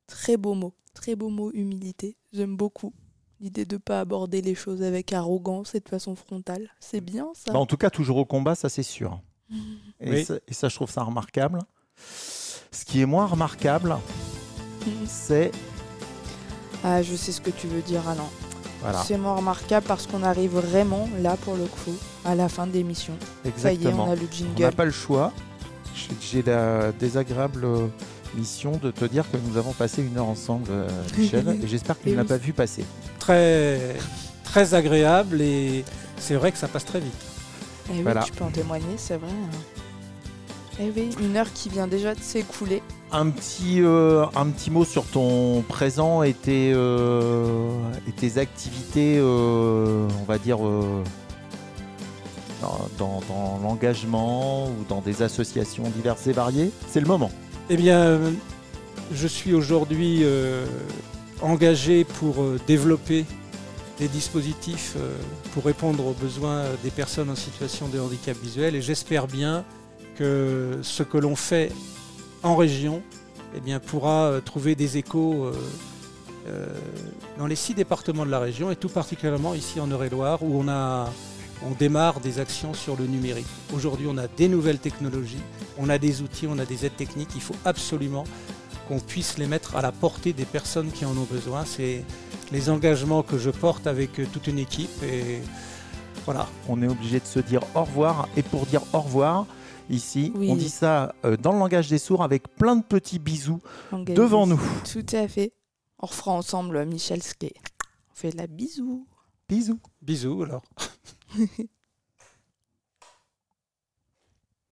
Très beau mot. Très beau mot, humilité. J'aime beaucoup l'idée de ne pas aborder les choses avec arrogance et de façon frontale. C'est bien, ça. Bah, en tout cas, toujours au combat, ça, c'est sûr. Mmh. Et, oui. ça, et ça, je trouve ça remarquable. Ce qui est moins remarquable, mmh. c'est... Ah, je sais ce que tu veux dire, Alain. Voilà. C'est moins remarquable parce qu'on arrive vraiment, là, pour le coup, à la fin de l'émission. Exactement. Ça y est, on a le jingle. On n'a pas le choix. J'ai la désagréable mission de te dire que nous avons passé une heure ensemble, Michel, et j'espère que tu ne l'as pas vu passer. Très, très agréable, et c'est vrai que ça passe très vite. Et oui, voilà. Tu peux en témoigner, c'est vrai. Et oui, une heure qui vient déjà de s'écouler. Un petit, euh, un petit mot sur ton présent et tes, euh, et tes activités, euh, on va dire... Euh, Dans, dans l'engagement ou dans des associations diverses et variées, c'est le moment. Eh bien, je suis aujourd'hui euh, engagé pour euh, développer des dispositifs euh, pour répondre aux besoins des personnes en situation de handicap visuel, et j'espère bien que ce que l'on fait en région, eh bien, pourra euh, trouver des échos euh, euh, dans les six départements de la région, et tout particulièrement ici en Eure-et-Loire, où on a... On démarre des actions sur le numérique. Aujourd'hui, on a des nouvelles technologies, on a des outils, on a des aides techniques. Il faut absolument qu'on puisse les mettre à la portée des personnes qui en ont besoin. C'est les engagements que je porte avec toute une équipe. Et voilà. On est obligé de se dire au revoir. Et pour dire au revoir, ici, oui. on dit ça dans le langage des sourds avec plein de petits bisous Engagez. devant nous. Tout à fait. On refera ensemble Michel Squet. On fait de la bisou. Bisous. Bisous alors.